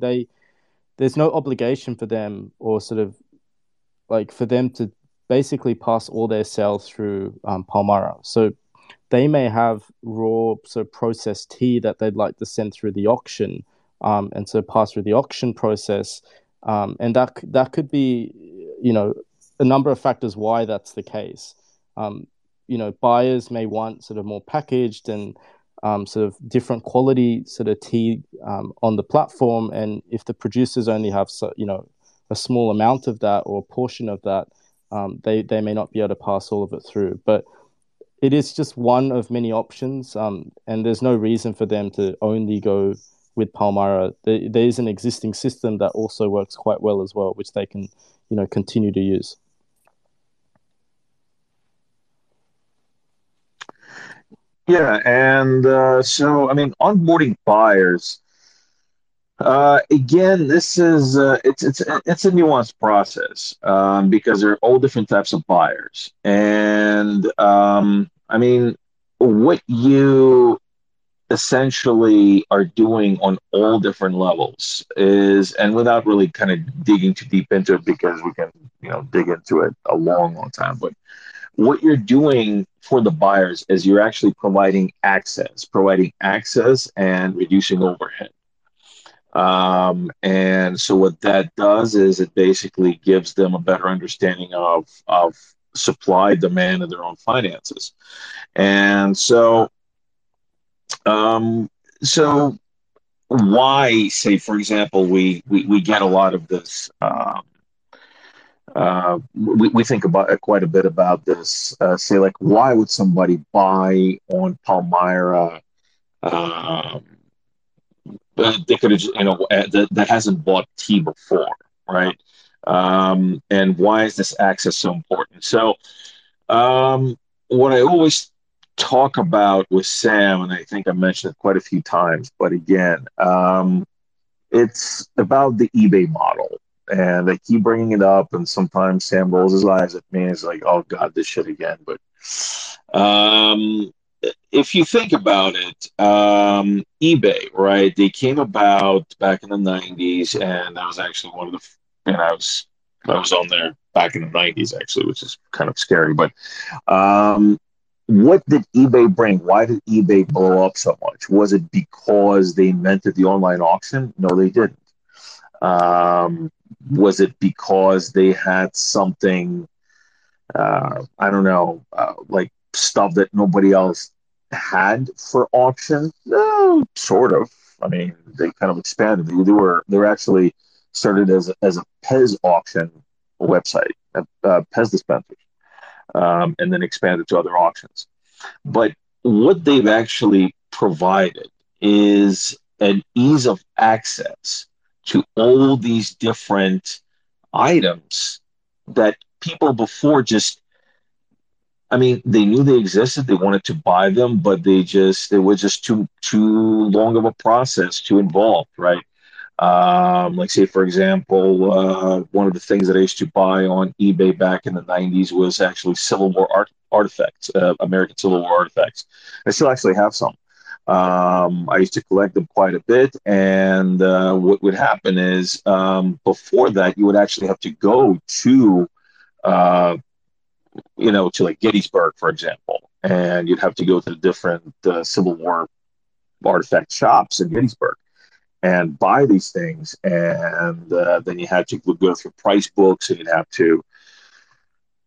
there's no obligation for them, or sort of like for them to basically pass all their sales through Palmyra. So they may have raw sort of processed tea that they'd like to send through the auction, and so pass through the auction process. And that could be, you know, a number of factors why that's the case. You know, buyers may want sort of more packaged and sort of different quality sort of tea on the platform. And if the producers only have, you know, a small amount of that or a portion of that, they may not be able to pass all of it through. But it is just one of many options, and there's no reason for them to only go with Palmyra. There is an existing system that also works quite well as well, which they can, you know, continue to use. Yeah, and so, I mean, onboarding buyers, again, this is it's a nuanced process because there are all different types of buyers. And, I mean, what you essentially are doing on all different levels is, and without really kind of digging too deep into it because we can, you know, dig into it a long, long time, but what you're doing for the buyers is you're actually providing access and reducing overhead. And so what that does is it basically gives them a better understanding of supply, demand, and their own finances. And so, so why, say, for example, we get a lot of this, we think about quite a bit about this, say, like, why would somebody buy on Palmyra? They could have, you know, that hasn't bought tea before, right? And why is this access so important? So what I always talk about with Sam, and I think I mentioned it quite a few times, but again, it's about the eBay model. And I keep bringing it up, and sometimes Sam rolls his eyes at me and is like, oh, God, this shit again. But if you think about it, eBay, right, they came about back in the 90s, and I was actually one of the – and I was on there back in the 90s, actually, which is kind of scary. But what did eBay bring? Why did eBay blow up so much? Was it because they invented the online auction? No, they didn't. Was it because they had something, I don't know, like stuff that nobody else had for auction? No, sort of. I mean, they kind of expanded. They were actually started as a PEZ auction website, PEZ dispensers, and then expanded to other auctions. But what they've actually provided is an ease of access to all these different items that people before just, I mean, they knew they existed, they wanted to buy them, but it was just too long of a process, too involved, right? Like say, for example, one of the things that I used to buy on eBay back in the 90s was actually Civil War artifacts, American Civil War artifacts. I still actually have some. I used to collect them quite a bit. And what would happen is before that, you would actually have to go to, to like Gettysburg, for example. And you'd have to go to the different Civil War artifact shops in Gettysburg and buy these things, and then you had to go through price books, and you'd have to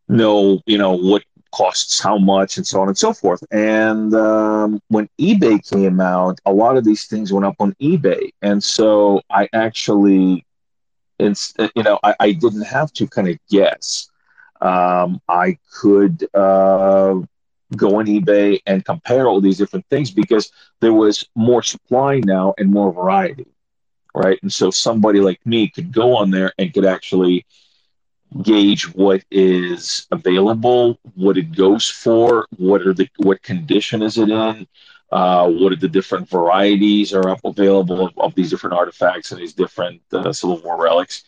know, what costs how much, and so on and so forth. And when eBay came out, a lot of these things went up on eBay, and so I actually, I didn't have to kind of guess. I could go on eBay and compare all these different things because there was more supply now and more variety, right? And so somebody like me could go on there and could actually gauge what is available, what it goes for, what condition is it in, what are the different varieties are up available of these different artifacts and these different Civil War relics.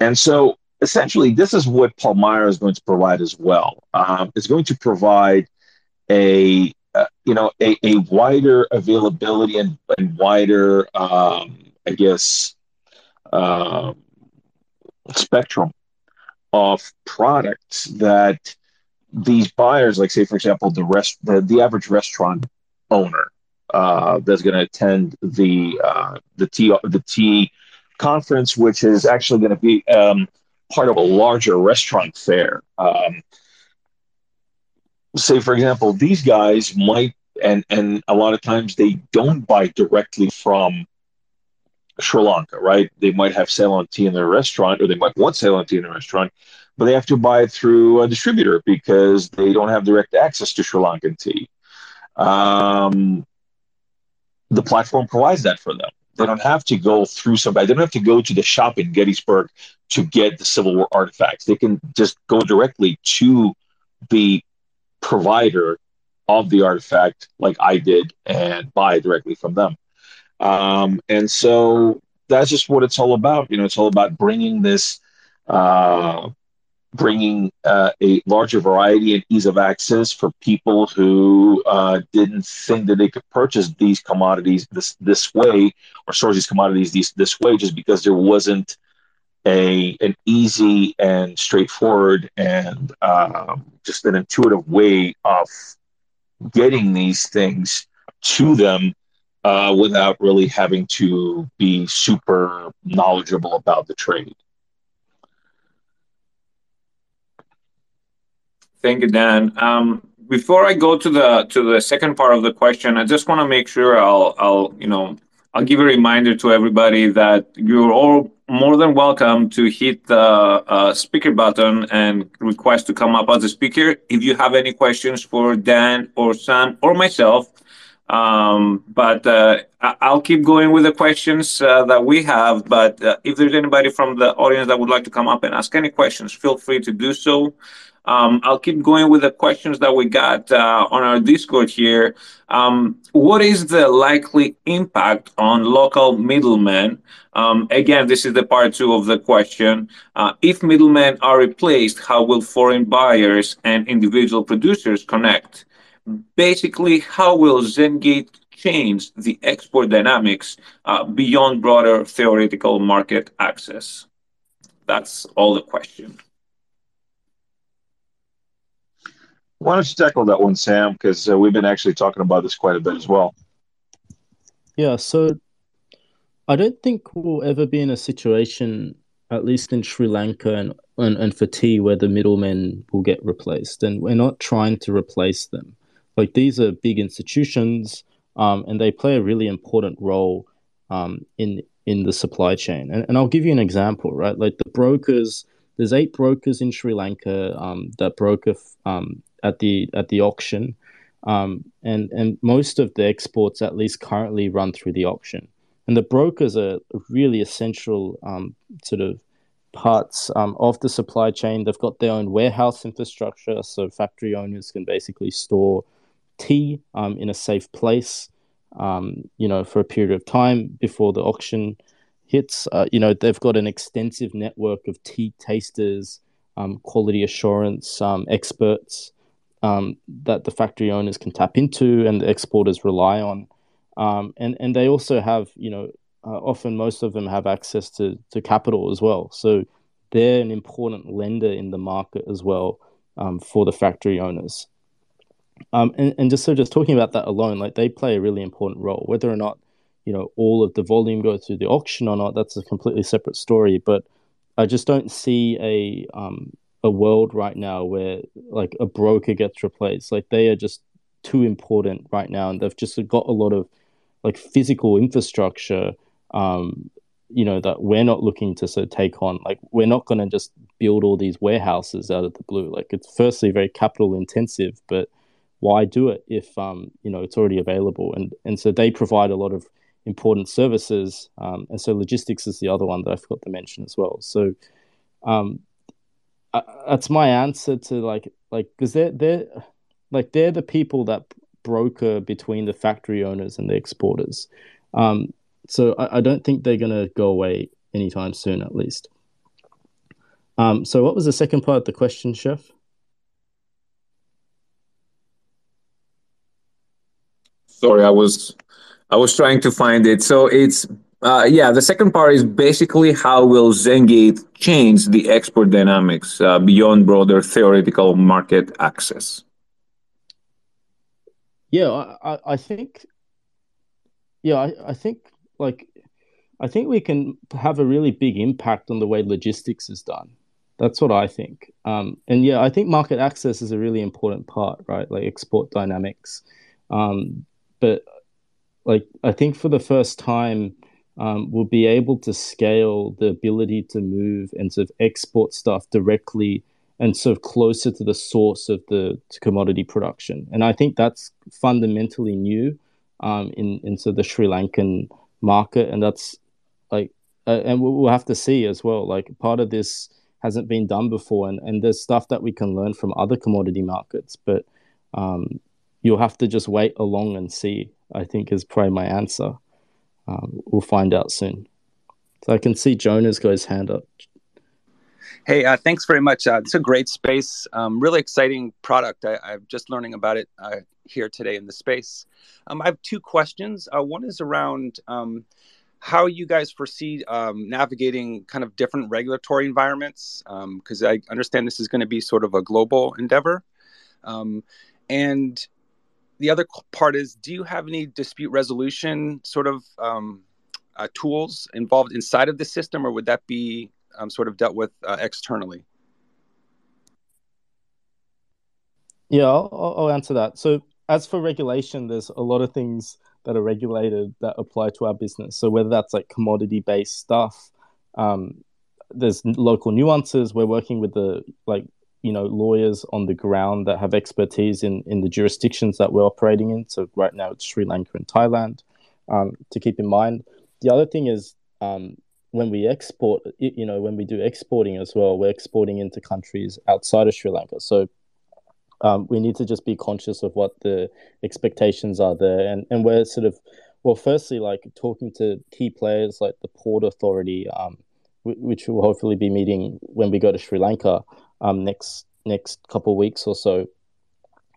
And so essentially this is what Palmyra is going to provide as well. It's going to provide a wider availability and wider, spectrum of products that these buyers, like say, for example, the average restaurant owner that's going to attend the tea conference, which is actually going to be part of a larger restaurant fair. Say, for example, these guys might, and a lot of times they don't buy directly from Sri Lanka, right? They might have Ceylon tea in their restaurant, or they might want Ceylon tea in their restaurant, but they have to buy it through a distributor because they don't have direct access to Sri Lankan tea. The platform provides that for them. They don't have to go through somebody. They don't have to go to the shop in Gettysburg to get the Civil War artifacts. They can just go directly to the provider of the artifact, like I did, and buy directly from them. And so that's just what it's all about. It's all about bringing a larger variety and ease of access for people who didn't think that they could purchase these commodities this way, or source these commodities this way, just because there wasn't an easy and straightforward and just an intuitive way of getting these things to them without really having to be super knowledgeable about the trade. Thank you, Dan. Before I go to the second part of the question, I just want to make sure I'll give a reminder to everybody that you're all more than welcome to hit the speaker button and request to come up as a speaker if you have any questions for Dan or Sam or myself. But I'll keep going with the questions that we have. But if there's anybody from the audience that would like to come up and ask any questions, feel free to do so. I'll keep going with the questions that we got on our Discord here. What is the likely impact on local middlemen? Again, this is the part two of the question. If middlemen are replaced, how will foreign buyers and individual producers connect? Basically, how will ZenGate change the export dynamics beyond broader theoretical market access? That's all the question. Why don't you tackle that one, Sam? Because we've been actually talking about this quite a bit as well. Yeah, so I don't think we'll ever be in a situation, at least in Sri Lanka and for tea, where the middlemen will get replaced. And we're not trying to replace them. Like, these are big institutions, and they play a really important role in the supply chain. And I'll give you an example, right? Like, the brokers, there's 8 brokers in Sri Lanka that broker at the auction, and most of the exports, at least currently, run through the auction. And the brokers are really essential parts of the supply chain. They've got their own warehouse infrastructure, so factory owners can basically store tea in a safe place, for a period of time before the auction hits. They've got an extensive network of tea tasters, quality assurance experts that the factory owners can tap into and the exporters rely on. And they also have, often most of them have access to capital as well. So they're an important lender in the market as well for the factory owners. And just talking about that alone, like they play a really important role. Whether or not, all of the volume goes through the auction or not, that's a completely separate story. But I just don't see a world right now where like a broker gets replaced. Like they are just too important right now, and they've just got a lot of like physical infrastructure, that we're not looking to sort of take on. Like we're not going to just build all these warehouses out of the blue. Like it's firstly very capital intensive, but why do it if it's already available? And so they provide a lot of important services, and so logistics is the other one that I forgot to mention as well. So that's my answer to like because they're the people that broker between the factory owners and the exporters. So I don't think they're going to go away anytime soon, at least. So what was the second part of the question, Chef? Sorry, I was trying to find it. So it's, the second part is basically how will ZenGate change the export dynamics beyond broader theoretical market access? Yeah, I think we can have a really big impact on the way logistics is done. That's what I think. I think market access is a really important part, right? Like export dynamics. But I think for the first time, we'll be able to scale the ability to move and sort of export stuff directly and sort of closer to the source of the commodity production. And I think that's fundamentally new in sort of the Sri Lankan market. And that's like, and we'll have to see as well, like part of this hasn't been done before and there's stuff that we can learn from other commodity markets, but you'll have to just wait along and see, I think is probably my answer. We'll find out soon. So I can see Jonah's got his hand up. Hey, thanks very much. It's a great space. Really exciting product. I'm just learning about it here today in the space. I have two questions. One is around how you guys foresee navigating kind of different regulatory environments, because I understand this is going to be sort of a global endeavor. And the other part is, do you have any dispute resolution sort of tools involved inside of the system, or would that be sort of dealt with externally? Yeah, I'll answer that. So as for regulation, there's a lot of things that are regulated that apply to our business. So whether that's like commodity-based stuff, there's local nuances. We're working with the lawyers on the ground that have expertise in the jurisdictions that we're operating in. So right now it's Sri Lanka and Thailand, to keep in mind. The other thing is, when we export, when we do exporting as well, we're exporting into countries outside of Sri Lanka. So we need to just be conscious of what the expectations are there. And we're sort of, well, firstly, like talking to key players like the Port Authority, which we'll hopefully be meeting when we go to Sri Lanka next couple of weeks or so,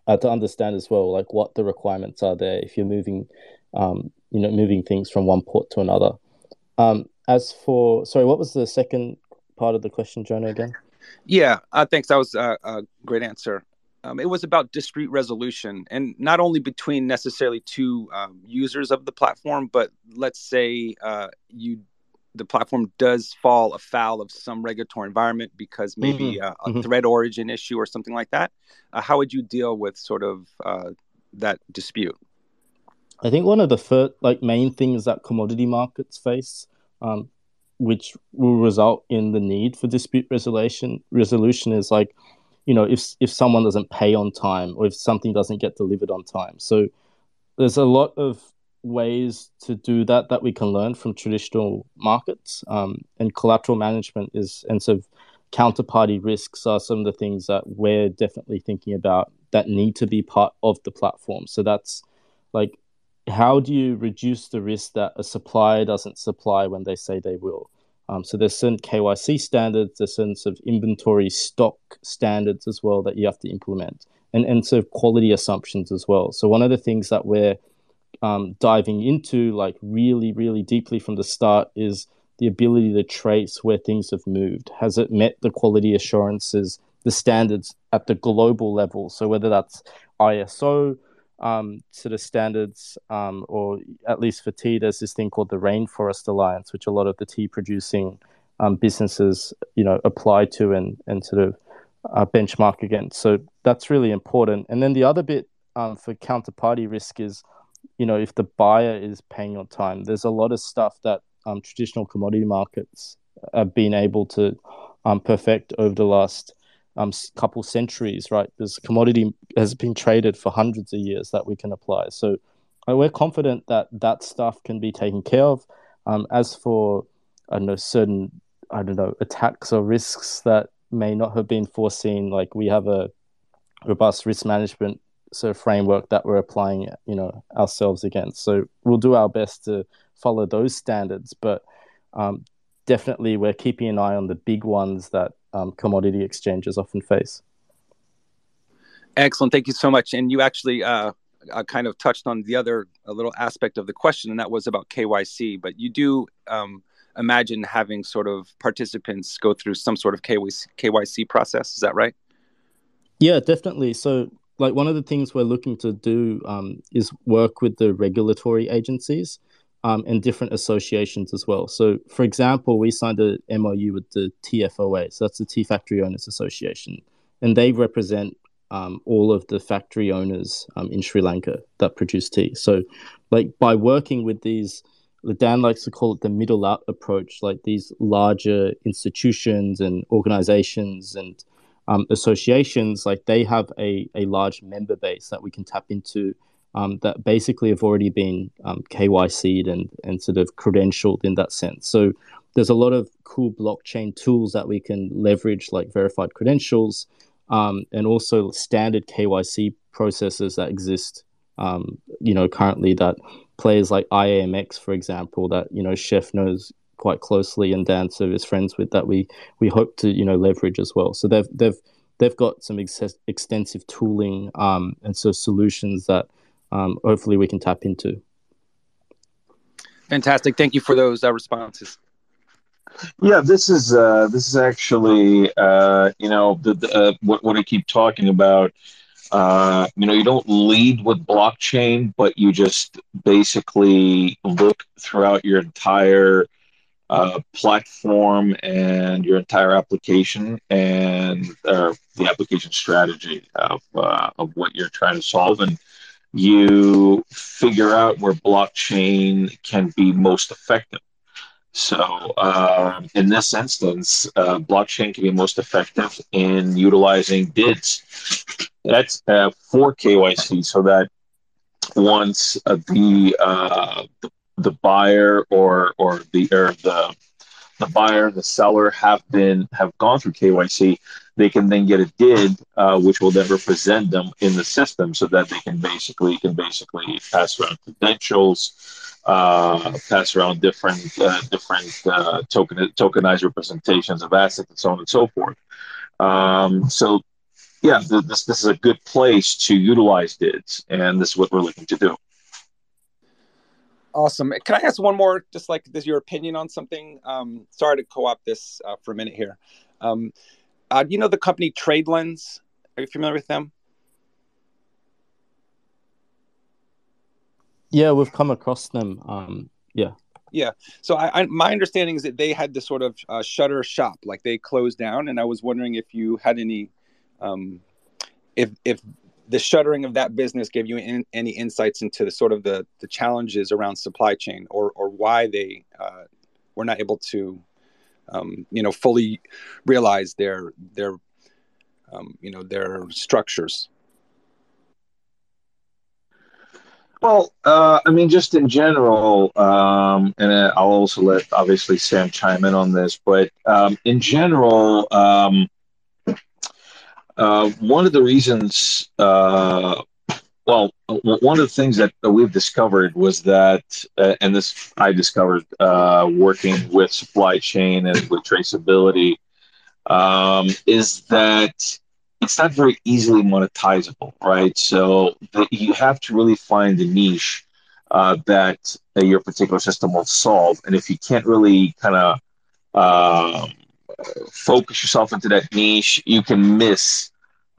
to understand as well, like what the requirements are there if you're moving, moving things from one port to another. As for, sorry, what was the second part of the question, Jonah, again? Yeah, thanks. That was a great answer. It was about dispute resolution, and not only between necessarily two users of the platform, but let's say the platform does fall afoul of some regulatory environment because maybe a thread origin issue or something like that. How would you deal with sort of that dispute? I think one of the first, main things that commodity markets face, which will result in the need for dispute resolution is if someone doesn't pay on time or if something doesn't get delivered on time. So there's a lot of ways to do that we can learn from traditional markets, and collateral management is, and so counterparty risks are some of the things that we're definitely thinking about that need to be part of the platform. So that's like how do you reduce the risk that a supplier doesn't supply when they say they will? So there's certain KYC standards, there's certain sort of inventory stock standards as well that you have to implement, and sort of quality assumptions as well. So one of the things that we're diving into like really, really deeply from the start is the ability to trace where things have moved. Has it met the quality assurances, the standards at the global level? So whether that's ISO, sort of standards, or at least for tea, there's this thing called the Rainforest Alliance, which a lot of the tea producing businesses, you know, apply to and sort of benchmark against. So that's really important. And then the other bit for counterparty risk is, you know, if the buyer is paying on time. There's a lot of stuff that traditional commodity markets have been able to perfect over the last couple centuries, right? This commodity has been traded for hundreds of years that we can apply. So we're confident that that stuff can be taken care of. As for, certain attacks or risks that may not have been foreseen, like we have a robust risk management sort of framework that we're applying, you know, ourselves against. So we'll do our best to follow those standards, but definitely we're keeping an eye on the big ones that commodity exchanges often face. Excellent. Thank you so much. And you actually kind of touched on the other a little aspect of the question, and that was about KYC. But you do imagine having sort of participants go through some sort of KYC process. Is that right? Yeah, definitely. So like one of the things we're looking to do is work with the regulatory agencies and different associations as well. So, for example, we signed an MOU with the TFOA, so that's the Tea Factory Owners Association, and they represent all of the factory owners in Sri Lanka that produce tea. So, like by working with these, Dan likes to call it the middle out approach, like these larger institutions and organizations and associations, like they have a large member base that we can tap into. That basically have already been KYC'd and sort of credentialed in that sense. So there's a lot of cool blockchain tools that we can leverage, like verified credentials and also standard KYC processes that exist, you know, currently that players like IAMX, for example, that, you know, Chef knows quite closely and Dan sort of is friends with, that we hope to, you know, leverage as well. So they've got some extensive tooling and so solutions that hopefully we can tap into. Fantastic. Thank you for those responses. Yeah, this is actually, you know, what I keep talking about, you know, you don't lead with blockchain, but you just basically look throughout your entire platform and your entire application and the application strategy of what you're trying to solve. And you figure out where blockchain can be most effective. So in this instance, blockchain can be most effective in utilizing DIDs. That's for KYC, so that once the buyer or the buyer and the seller have gone through KYC, they can then get a DID, which will then represent them in the system, so that they can basically pass around credentials, pass around different tokenized representations of assets, and so on and so forth. So, yeah, this is a good place to utilize DIDs, and this is what we're looking to do. Awesome. Can I ask one more, just like, this is your opinion on something? Sorry to co-opt this for a minute here. You know the company TradeLens? Are you familiar with them? Yeah, we've come across them. Yeah. So my understanding is that they had this sort of shutter shop, like they closed down. And I was wondering if you had any, if the shuttering of that business gave you any insights into the sort of the challenges around supply chain, or why they were not able to, you know, fully realize their you know, their structures. Well, I mean, just in general, and I'll also let obviously Sam chime in on this, but in general, one of the reasons Well, one of the things that we've discovered was that, and this I discovered working with supply chain and with traceability, is that it's not very easily monetizable, right? So you have to really find the niche that your particular system will solve. And if you can't really kind of focus yourself into that niche, you can miss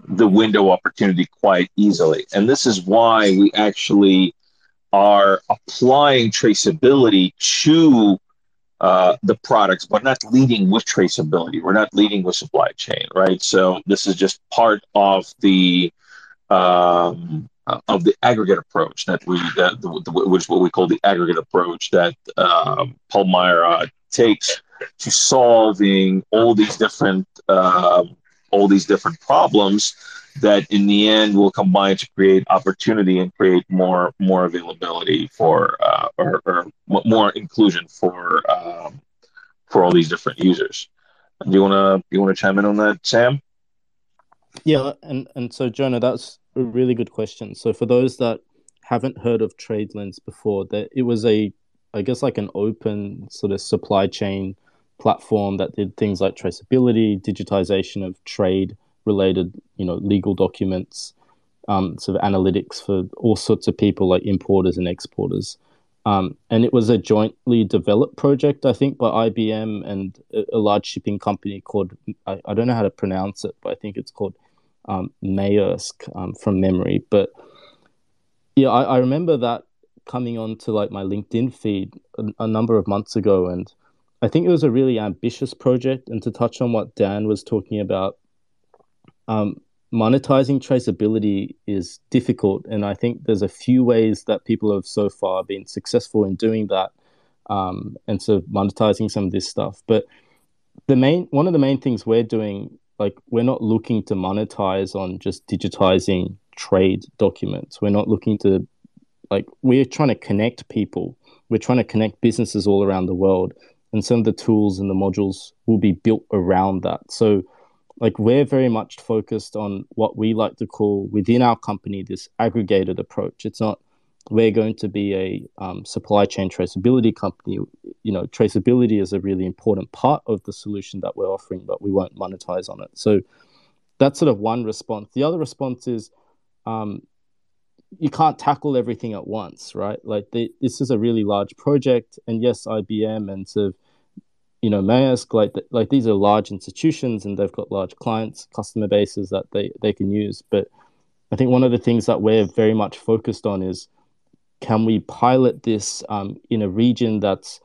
the window opportunity quite easily. And this is why we actually are applying traceability to the products, but not leading with traceability. We're not leading with supply chain, right? So this is just part of the aggregate approach that we, which is what we call the aggregate approach that Palmyra takes to solving all these different problems that, in the end, will combine to create opportunity and create more availability for or more inclusion for all these different users. Do you wanna chime in on that, Sam? Yeah, and so Jonah, that's a really good question. So for those that haven't heard of TradeLens before, that it was I guess like an open sort of supply chain platform that did things like traceability, digitization of trade related, you know, legal documents, sort of analytics for all sorts of people like importers and exporters. And it was a jointly developed project, I think, by IBM and a large shipping company called, I don't know how to pronounce it, but I think it's called Maersk from memory. But yeah, I remember that coming onto like my LinkedIn feed a number of months ago, and I think it was a really ambitious project. And to touch on what Dan was talking about, monetizing traceability is difficult. And I think there's a few ways that people have so far been successful in doing that. And so monetizing some of this stuff. But one of the main things we're doing, like we're not looking to monetize on just digitizing trade documents. We're not looking to, like, we're trying to connect people. We're trying to connect businesses all around the world. And some of the tools and the modules will be built around that. So like we're very much focused on what we like to call within our company, this aggregated approach. It's not, we're going to be a supply chain traceability company. You know, traceability is a really important part of the solution that we're offering, but we won't monetize on it. So that's sort of one response. The other response is you can't tackle everything at once, right? Like this is a really large project, and yes, IBM and sort of, you know, Maersk, like these are large institutions and they've got large clients, customer bases that they can use. But I think one of the things that we're very much focused on is, can we pilot this in a region that's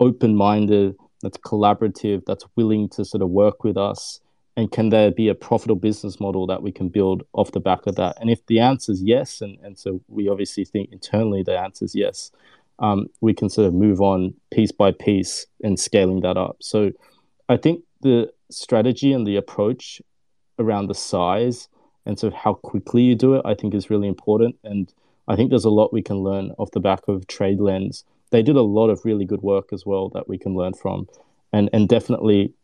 open-minded, that's collaborative, that's willing to sort of work with us? And can there be a profitable business model that we can build off the back of that? And if the answer is yes, and so we obviously think internally the answer is yes, we can sort of move on piece by piece and scaling that up. So I think the strategy and the approach around the size and sort of how quickly you do it, I think is really important. And I think there's a lot we can learn off the back of TradeLens. They did a lot of really good work as well that we can learn from, and definitely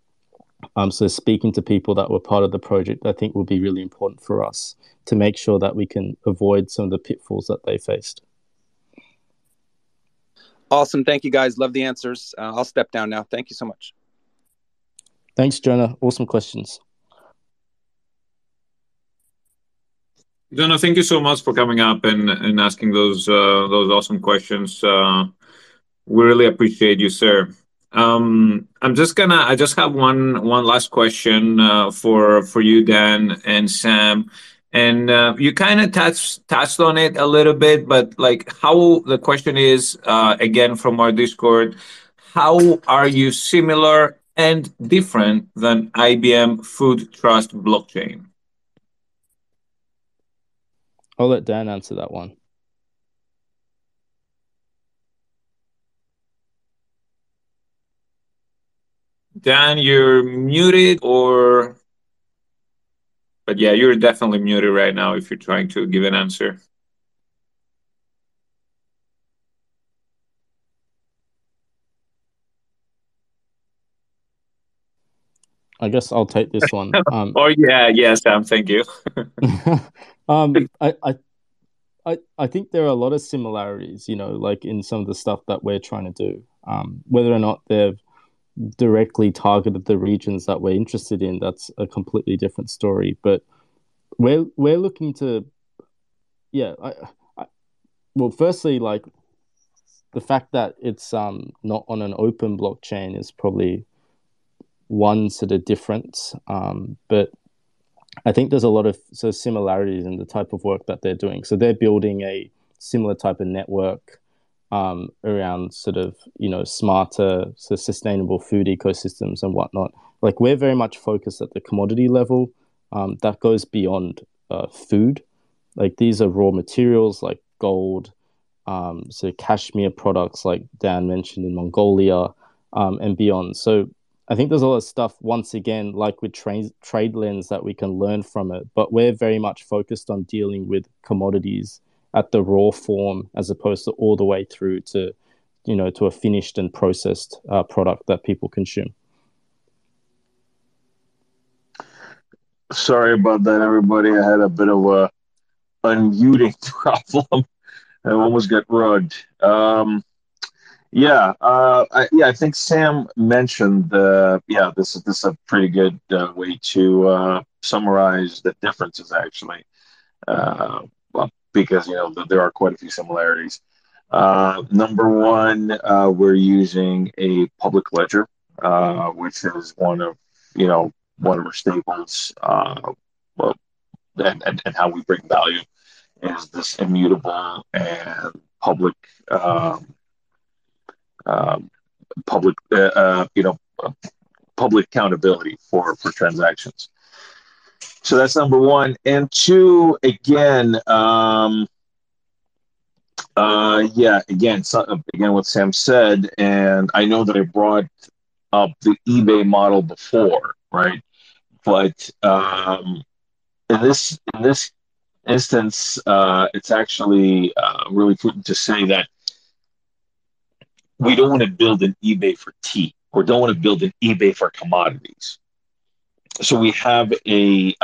so speaking to people that were part of the project, I think will be really important for us to make sure that we can avoid some of the pitfalls that they faced. Awesome. Thank you, guys. Love the answers. I'll step down now. Thank you so much. Thanks, Jonah. Awesome questions. Jonah, thank you so much for coming up and asking those awesome questions. We really appreciate you, sir. I just have one last question for you, Dan and Sam, and you kind of touched on it a little bit, but like how the question is again from our Discord, how are you similar and different than IBM Food Trust blockchain? I'll let Dan answer that one. Dan, you're muted, but yeah, you're definitely muted right now if you're trying to give an answer. I guess I'll take this one. Oh yeah, yes, Sam, thank you. I I think there are a lot of similarities, you know, like in some of the stuff that we're trying to do. Whether or not they've directly targeted the regions that we're interested in, that's a completely different story. But we're looking to, well, firstly, like the fact that it's not on an open blockchain is probably one sort of difference. But I think there's a lot of sort of similarities in the type of work that they're doing. So they're building a similar type of network around sort of, you know, smarter, so sustainable food ecosystems and whatnot. Like we're very much focused at the commodity level. That goes beyond food. Like these are raw materials like gold, so cashmere products like Dan mentioned in Mongolia and beyond. So I think there's a lot of stuff, once again, like with TradeLens that we can learn from it, but we're very much focused on dealing with commodities at the raw form as opposed to all the way through to, you know, to a finished and processed product that people consume. Sorry about that, everybody. I had a bit of a unmuting problem. I almost got rugged. I think Sam mentioned this is a pretty good way to summarize the differences actually, because you know there are quite a few similarities. Number one, we're using a public ledger, which is one of our staples, and how we bring value is this immutable and public. Public accountability for transactions. So that's number one. And two, again, what Sam said, and I know that I brought up the eBay model before, right? But in this instance, it's actually really prudent to say that we don't want to build an eBay for tea, or don't want to build an eBay for commodities. So we have a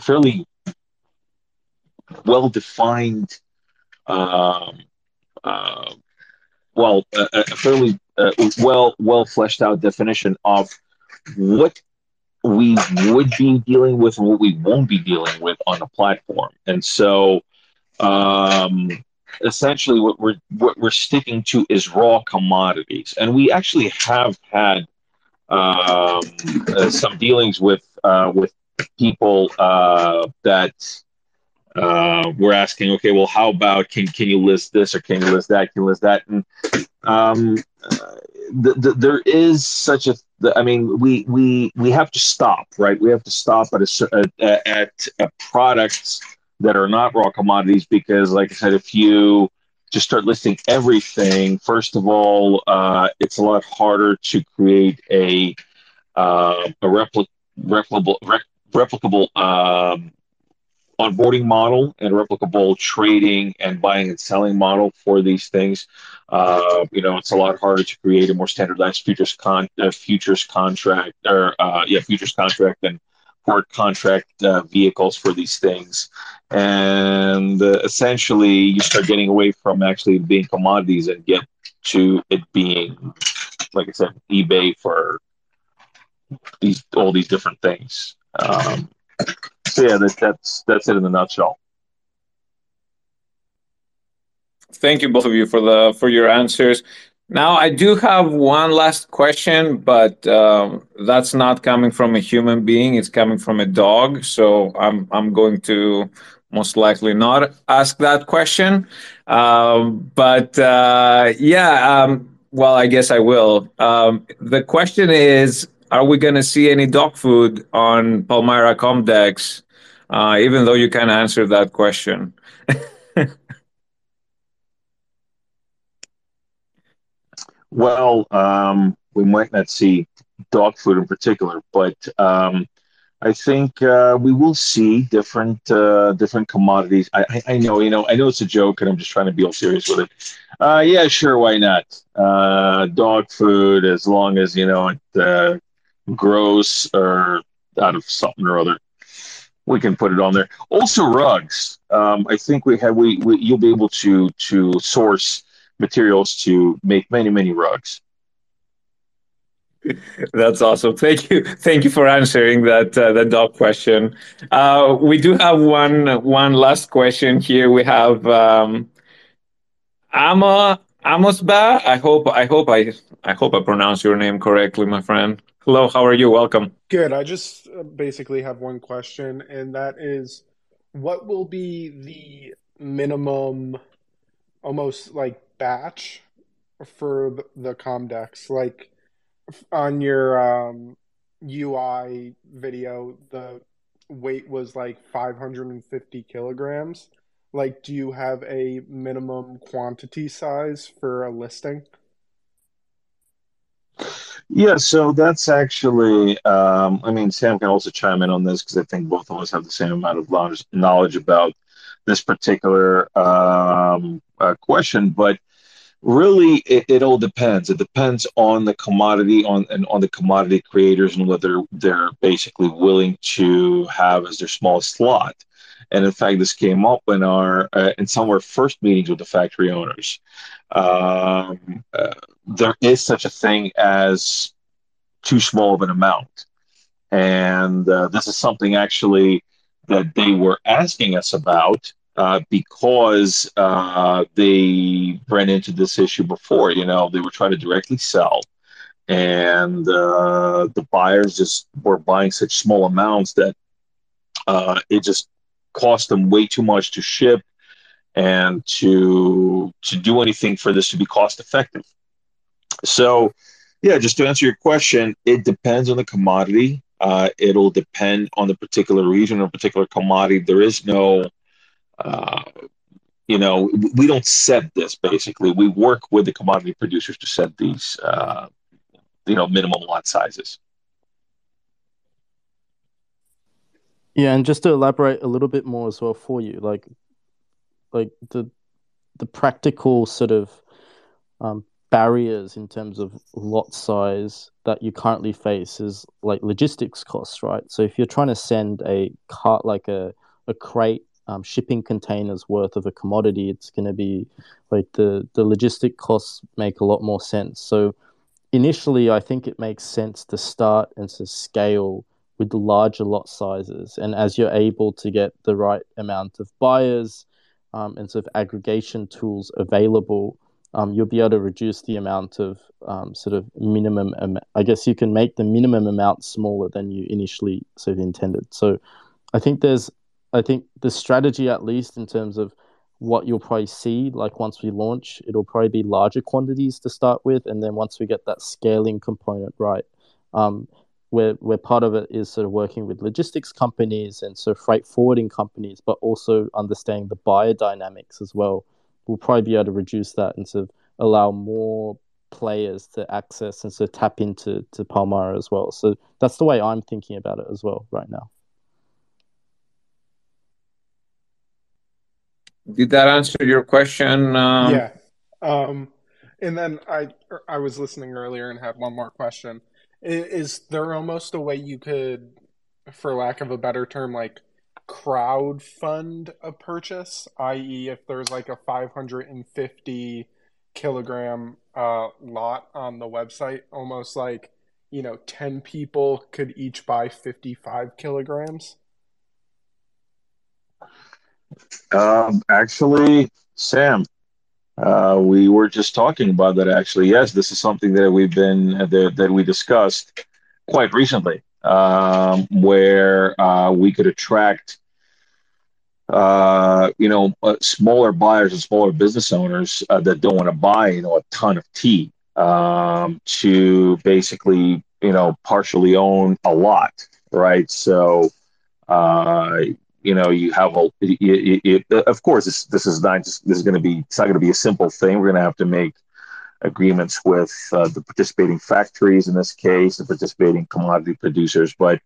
fairly well-defined, well fleshed out definition of what we would be dealing with and what we won't be dealing with on the platform, and so. Essentially, what we're sticking to is raw commodities, and we actually have had some dealings with people that were asking, okay, well, how about can you list this or can you list that? Can you list that? And there is such a. I mean, we have to stop, right? We have to stop at products that are not raw commodities, because like I said, if you just start listing everything, first of all, it's a lot harder to create a replicable onboarding model and replicable trading and buying and selling model for these things. It's a lot harder to create a more standardized futures contract than forward contract vehicles for these things, and essentially you start getting away from actually being commodities and get to it being, like I said, eBay for all these different things. That's it in a nutshell. Thank you both of you for your answers. Now, I do have one last question, but that's not coming from a human being. It's coming from a dog, so I'm going to most likely not ask that question. I guess I will. The question is, are we going to see any dog food on Palmyra Comdex, even though you can't answer that question? Well, we might not see dog food in particular, but I think we will see different commodities. I know it's a joke, and I'm just trying to be all serious with it. Yeah, sure, why not? Dog food, as long as it grows or out of something or other. We can put it on there. Also rugs. I think we have you'll be able to source materials to make many rugs. That's awesome. Thank you for answering that dog question. We do have one last question here. We have Amosba. I hope I pronounce your name correctly, my friend. Hello, how are you? Welcome. Good. I just basically have one question, and that is, what will be the minimum, almost like batch, for the Comdex? Like on your UI video, the weight was like 550 kilograms. Like, do you have a minimum quantity size for a listing? Yeah, so that's actually, I mean, Sam can also chime in on this because I think both of us have the same amount of knowledge about this particular question. But really, it all depends. It depends on the commodity and on the commodity creators and whether they're basically willing to have as their smallest lot. And in fact, this came up in some of our first meetings with the factory owners. There is such a thing as too small of an amount. And this is something actually that they were asking us about because they ran into this issue before. You know, they were trying to directly sell. And the buyers just were buying such small amounts that it just cost them way too much to ship and to do anything for this to be cost effective. So yeah, just to answer your question, it depends on the commodity. It'll depend on the particular region or particular commodity. There is no, we don't set this basically. We work with the commodity producers to set these, minimum lot sizes. Yeah, and just to elaborate a little bit more as well for you, like the practical sort of barriers in terms of lot size that you currently face is like logistics costs, right? So if you're trying to send a cart, like a crate, shipping containers worth of a commodity, it's going to be like the logistic costs make a lot more sense. So initially, I think it makes sense to start and to scale with the larger lot sizes. And as you're able to get the right amount of buyers and sort of aggregation tools available, you'll be able to reduce the amount of sort of minimum. I guess you can make the minimum amount smaller than you initially sort of intended. So I think the strategy, at least in terms of what you'll probably see, like once we launch, it'll probably be larger quantities to start with. And then once we get that scaling component right, where part of it is sort of working with logistics companies and sort of freight forwarding companies, but also understanding the buyer dynamics as well. We'll probably be able to reduce that and sort of allow more players to access and sort of tap into Palmyra as well. So that's the way I'm thinking about it as well right now. Did that answer your question? Yeah. And then I was listening earlier and had one more question. Is there almost a way you could, for lack of a better term, like crowdfund a purchase, i.e. if there's like a 550 kilogram lot on the website, almost like, 10 people could each buy 55 kilograms? Actually, Sam, we were just talking about that actually. Yes, this is something that we've been that we discussed quite recently, where we could attract, smaller buyers and smaller business owners that don't want to buy, a ton of tea, to basically, partially own a lot, right? So, you have of course, it's not going to be a simple thing. We're going to have to make agreements with the participating factories in this case, the participating commodity producers. But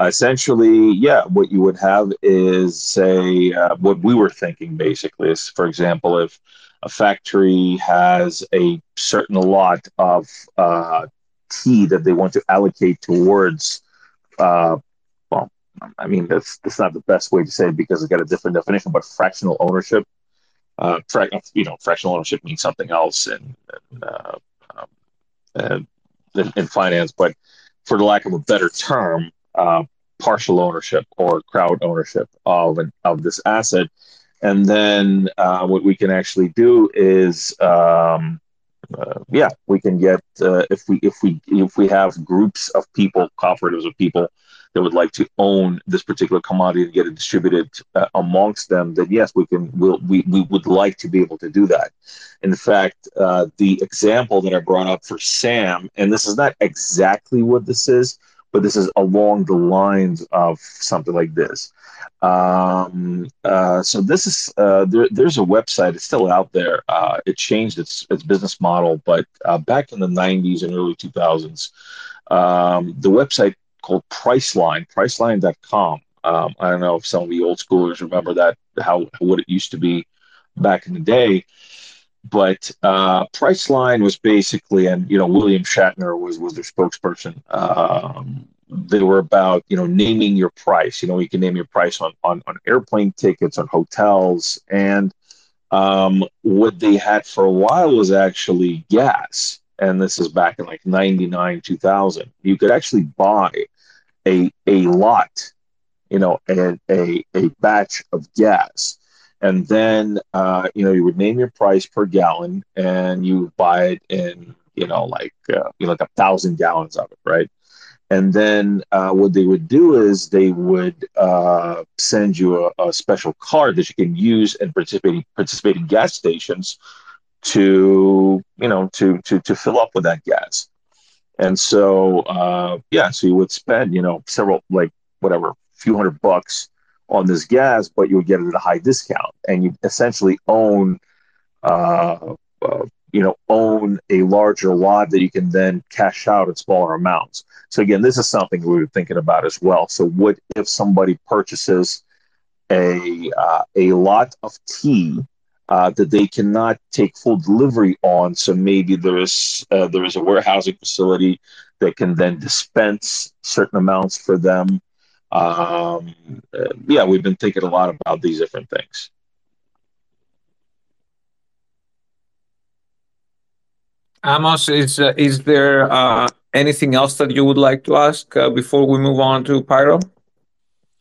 essentially, yeah, what you would have is, say, what we were thinking basically is, for example, if a factory has a certain lot of tea that they want to allocate towards I mean, that's not the best way to say it because it's got a different definition, but fractional ownership, fractional ownership means something else in finance, but for the lack of a better term, partial ownership or crowd ownership of this asset. And then what we can actually do is, we can get if we have groups of people, cooperatives of people that would like to own this particular commodity and get it distributed amongst them, then yes, we would like to be able to do that. In fact, the example that I brought up for Sam, and this is not exactly what this is, but this is along the lines of something like this. So this is there's a website. It's still out there. It changed its business model, but back in the 90s and early 2000s, the website called Priceline.com. I don't know if some of the old schoolers remember that, what it used to be back in the day. But Priceline was basically, and William Shatner was their spokesperson. They were about naming your price. You can name your price on airplane tickets, on hotels, and what they had for a while was actually gas. And this is back in like 99, 2000. You could actually buy a lot, a batch of gas. And then, you would name your price per gallon and you buy it in, like 1,000 gallons of it, right? And then what they would do is they would send you a special card that you can use in participating gas stations to fill up with that gas. And so, so you would spend, several, few $100s on this gas, but you would get it at a high discount, and you essentially own a larger lot that you can then cash out at smaller amounts. So again, this is something we were thinking about as well. So what if somebody purchases a lot of tea that they cannot take full delivery on? So maybe there is a warehousing facility that can then dispense certain amounts for them. We've been thinking a lot about these different things. Amos, is there anything else that you would like to ask before we move on to Pyro?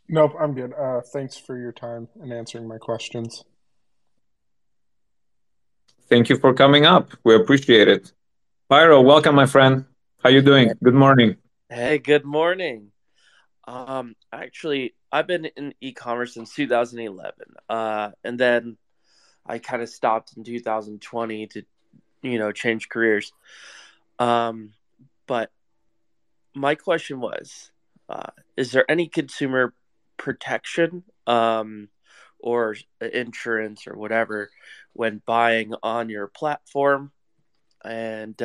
Nope, I'm good. Thanks for your time and answering my questions. Thank you for coming up. We appreciate it. Pyro, welcome, my friend. How you doing? Good morning. Hey, good morning. Actually, I've been in e-commerce since 2011, and then I kind of stopped in 2020 to, change careers. But my question was, is there any consumer protection, or insurance or whatever when buying on your platform? And,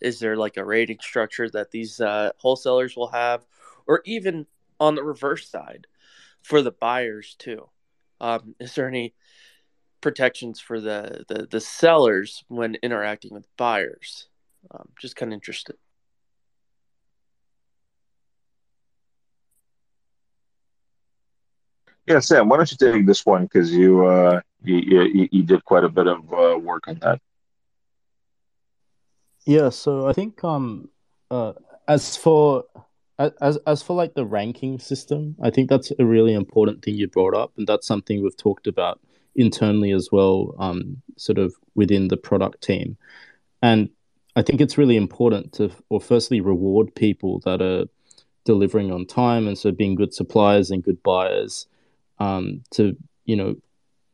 is there like a rating structure that these, wholesalers will have, or even on the reverse side for the buyers too? Is there any protections for the sellers when interacting with buyers? Just kind of interested. Yeah, Sam, why don't you take this one? Because you did quite a bit of work on that. Yeah, so I think as for like the ranking system, I think that's a really important thing you brought up, and that's something we've talked about internally as well, sort of within the product team. And I think it's really important to, firstly, reward people that are delivering on time and so being good suppliers and good buyers, to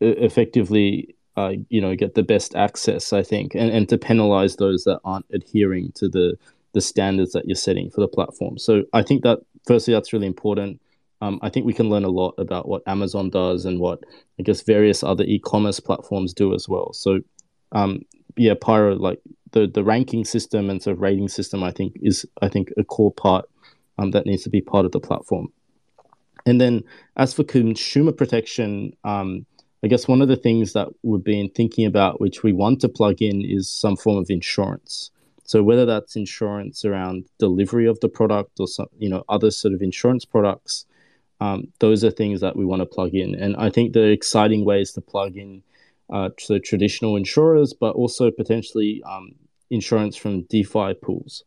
effectively get the best access, I think, and to penalize those that aren't adhering to the standards that you're setting for the platform. So I think that firstly, that's really important. I think we can learn a lot about what Amazon does and what I guess various other e-commerce platforms do as well. So Pyro, like the ranking system and sort of rating system, I think a core part that needs to be part of the platform. And then as for consumer protection, I guess one of the things that we've been thinking about, which we want to plug in, is some form of insurance. So whether that's insurance around delivery of the product or some, other sort of insurance products, Those are things that we want to plug in. And I think the exciting ways to plug in to traditional insurers, but also potentially insurance from DeFi pools.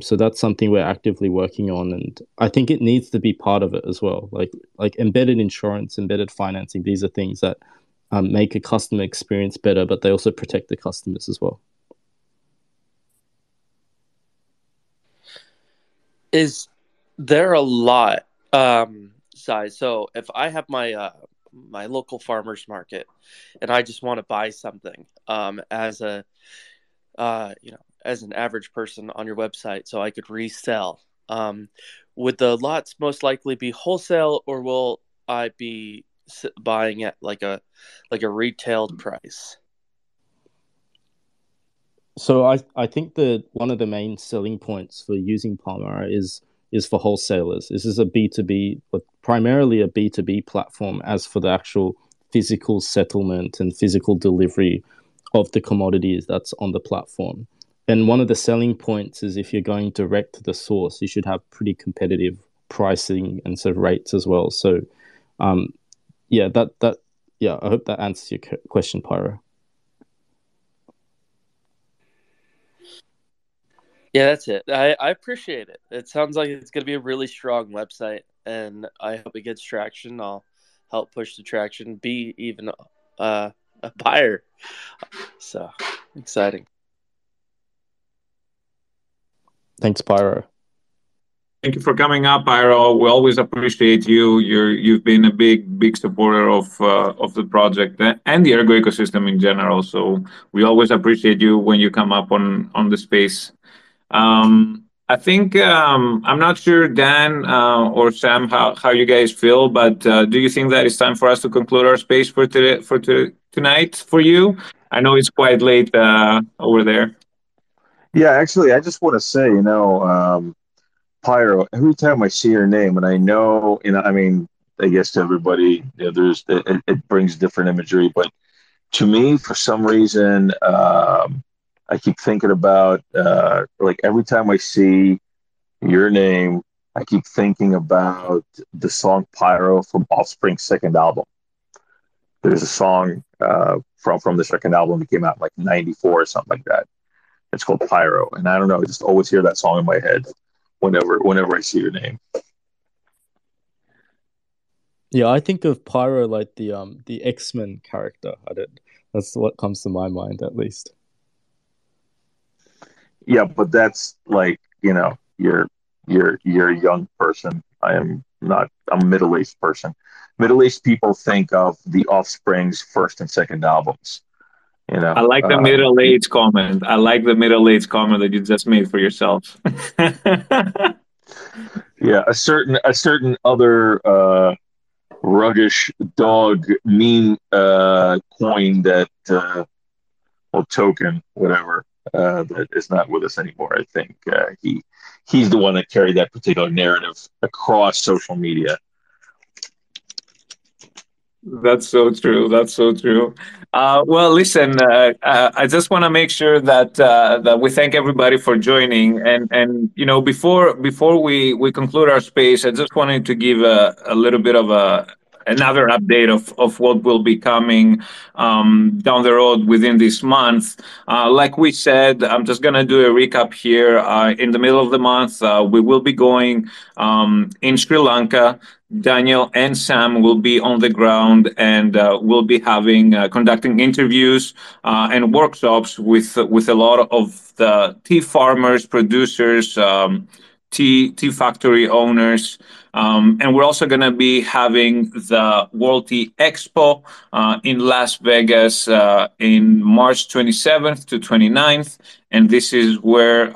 So that's something we're actively working on. And I think it needs to be part of it as well. Like embedded insurance, embedded financing, these are things that make a customer experience better, but they also protect the customers as well. Is there a lot, Sai? So if I have my my local farmers market, and I just want to buy something as a as an average person on your website, so I could resell, would the lots most likely be wholesale, or will I be buying at like a retailed price? So I think that one of the main selling points for using Palmyra is for wholesalers. This is a B2B, but primarily a B2B platform as for the actual physical settlement and physical delivery of the commodities that's on the platform. And one of the selling points is if you're going direct to the source, you should have pretty competitive pricing and sort of rates as well. So I hope that answers your question, Pyro. Yeah, that's it. I appreciate it. It sounds like it's going to be a really strong website, and I hope it gets traction. I'll help push the traction, be even a buyer. So exciting. Thanks, Pyro. Thank you for coming up, Pyro. We always appreciate you. You've been a big supporter of the project and the Ergo ecosystem in general. So we always appreciate you when you come up on the space. I think I'm not sure, Dan or Sam, how you guys feel, but do you think that it's time for us to conclude our space for tonight for you? I know it's quite late over there. Yeah, actually, I just want to say, Pyro, every time I see her name, and I know, I mean, I guess to everybody, it brings different imagery, but to me, for some reason, I keep thinking about, every time I see your name, I keep thinking about the song Pyro from Offspring's second album. There's a song from the second album that came out in like 94 or something like that. It's called Pyro. And I don't know, I just always hear that song in my head whenever I see your name. Yeah, I think of Pyro like the X-Men character. That's what comes to my mind, at least. Yeah, but that's like, you're a young person. I'm a middle-aged person. Middle-aged people think of the Offspring's first and second albums. I like the middle-aged comment. I like the middle-aged comment that you just made for yourself. Yeah, a certain other ruggish dog meme coin that token, whatever. That is not with us anymore. I think he's the one that carried that particular narrative across social media. That's so true. That's so true. Well, listen, I just want to make sure that we thank everybody for joining. And before we conclude our space, I just wanted to give a little bit of another update of what will be coming down the road within this month. Like we said, I'm just going to do a recap here. In the middle of the month, we will be going in Sri Lanka. Daniel and Sam will be on the ground, and we'll be conducting interviews and workshops with a lot of the tea farmers, producers, tea factory owners. And we're also going to be having the World Tea Expo in Las Vegas in March 27th to 29th. And this is where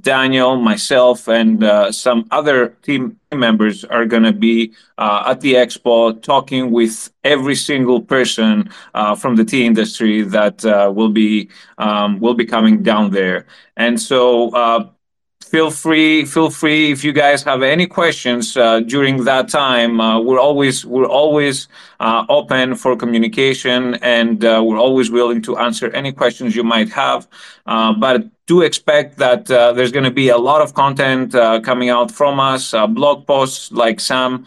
Daniel, myself, and some other team members are going to be at the expo talking with every single person from the tea industry that will be coming down there. And so feel free if you guys have any questions during that time. We're always open for communication, and we're always willing to answer any questions you might have. But do expect that there's going to be a lot of content coming out from us, blog posts like Sam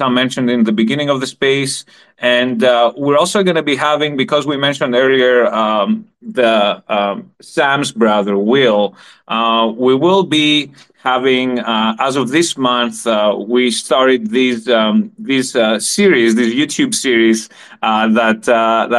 mentioned in the beginning of the space. And we're also going to be having, because we mentioned earlier Sam's brother, Will, we will be having, as of this month, we started this YouTube series that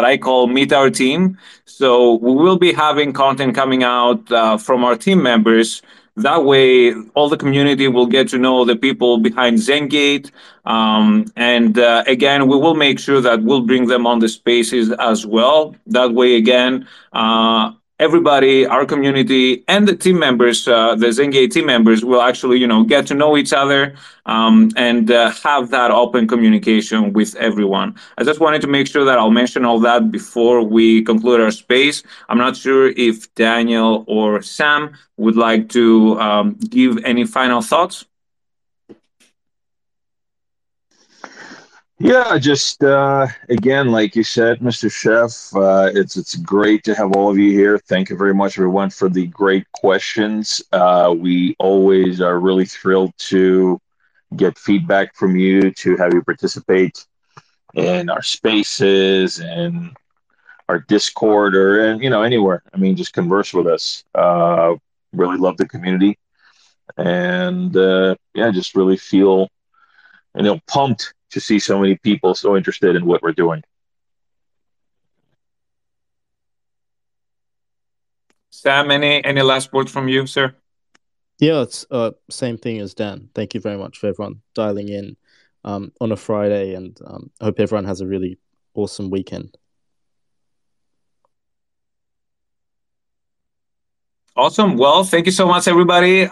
I call Meet Our Team. So we will be having content coming out from our team members. That way, all the community will get to know the people behind ZenGate. And again, we will make sure that we'll bring them on the spaces as well. That way, again, everybody, our community, and the team members, the ZenGate team members, will actually, get to know each other and have that open communication with everyone. I just wanted to make sure that I'll mention all that before we conclude our space. I'm not sure if Daniel or Sam would like to give any final thoughts. Yeah, just again, like you said, Mr. Chef, it's great to have all of you here. Thank you very much, everyone, for the great questions. We always are really thrilled to get feedback from you, to have you participate in our spaces and our Discord, or anywhere. I mean, just converse with us. Really love the community, and just really feel pumped to see so many people so interested in what we're doing. Sam, any last words from you, sir? Yeah, it's same thing as Dan. Thank you very much for everyone dialing in on a Friday, and hope everyone has a really awesome weekend. Awesome. Well, thank you so much, everybody.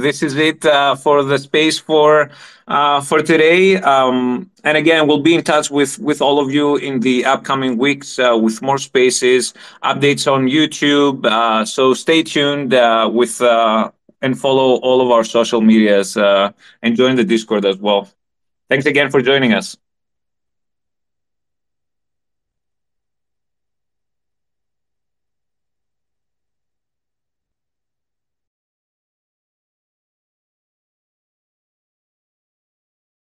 This is it for the space for today. And again, we'll be in touch with all of you in the upcoming weeks with more spaces, updates on YouTube. So stay tuned and follow all of our social medias and join the Discord as well. Thanks again for joining us.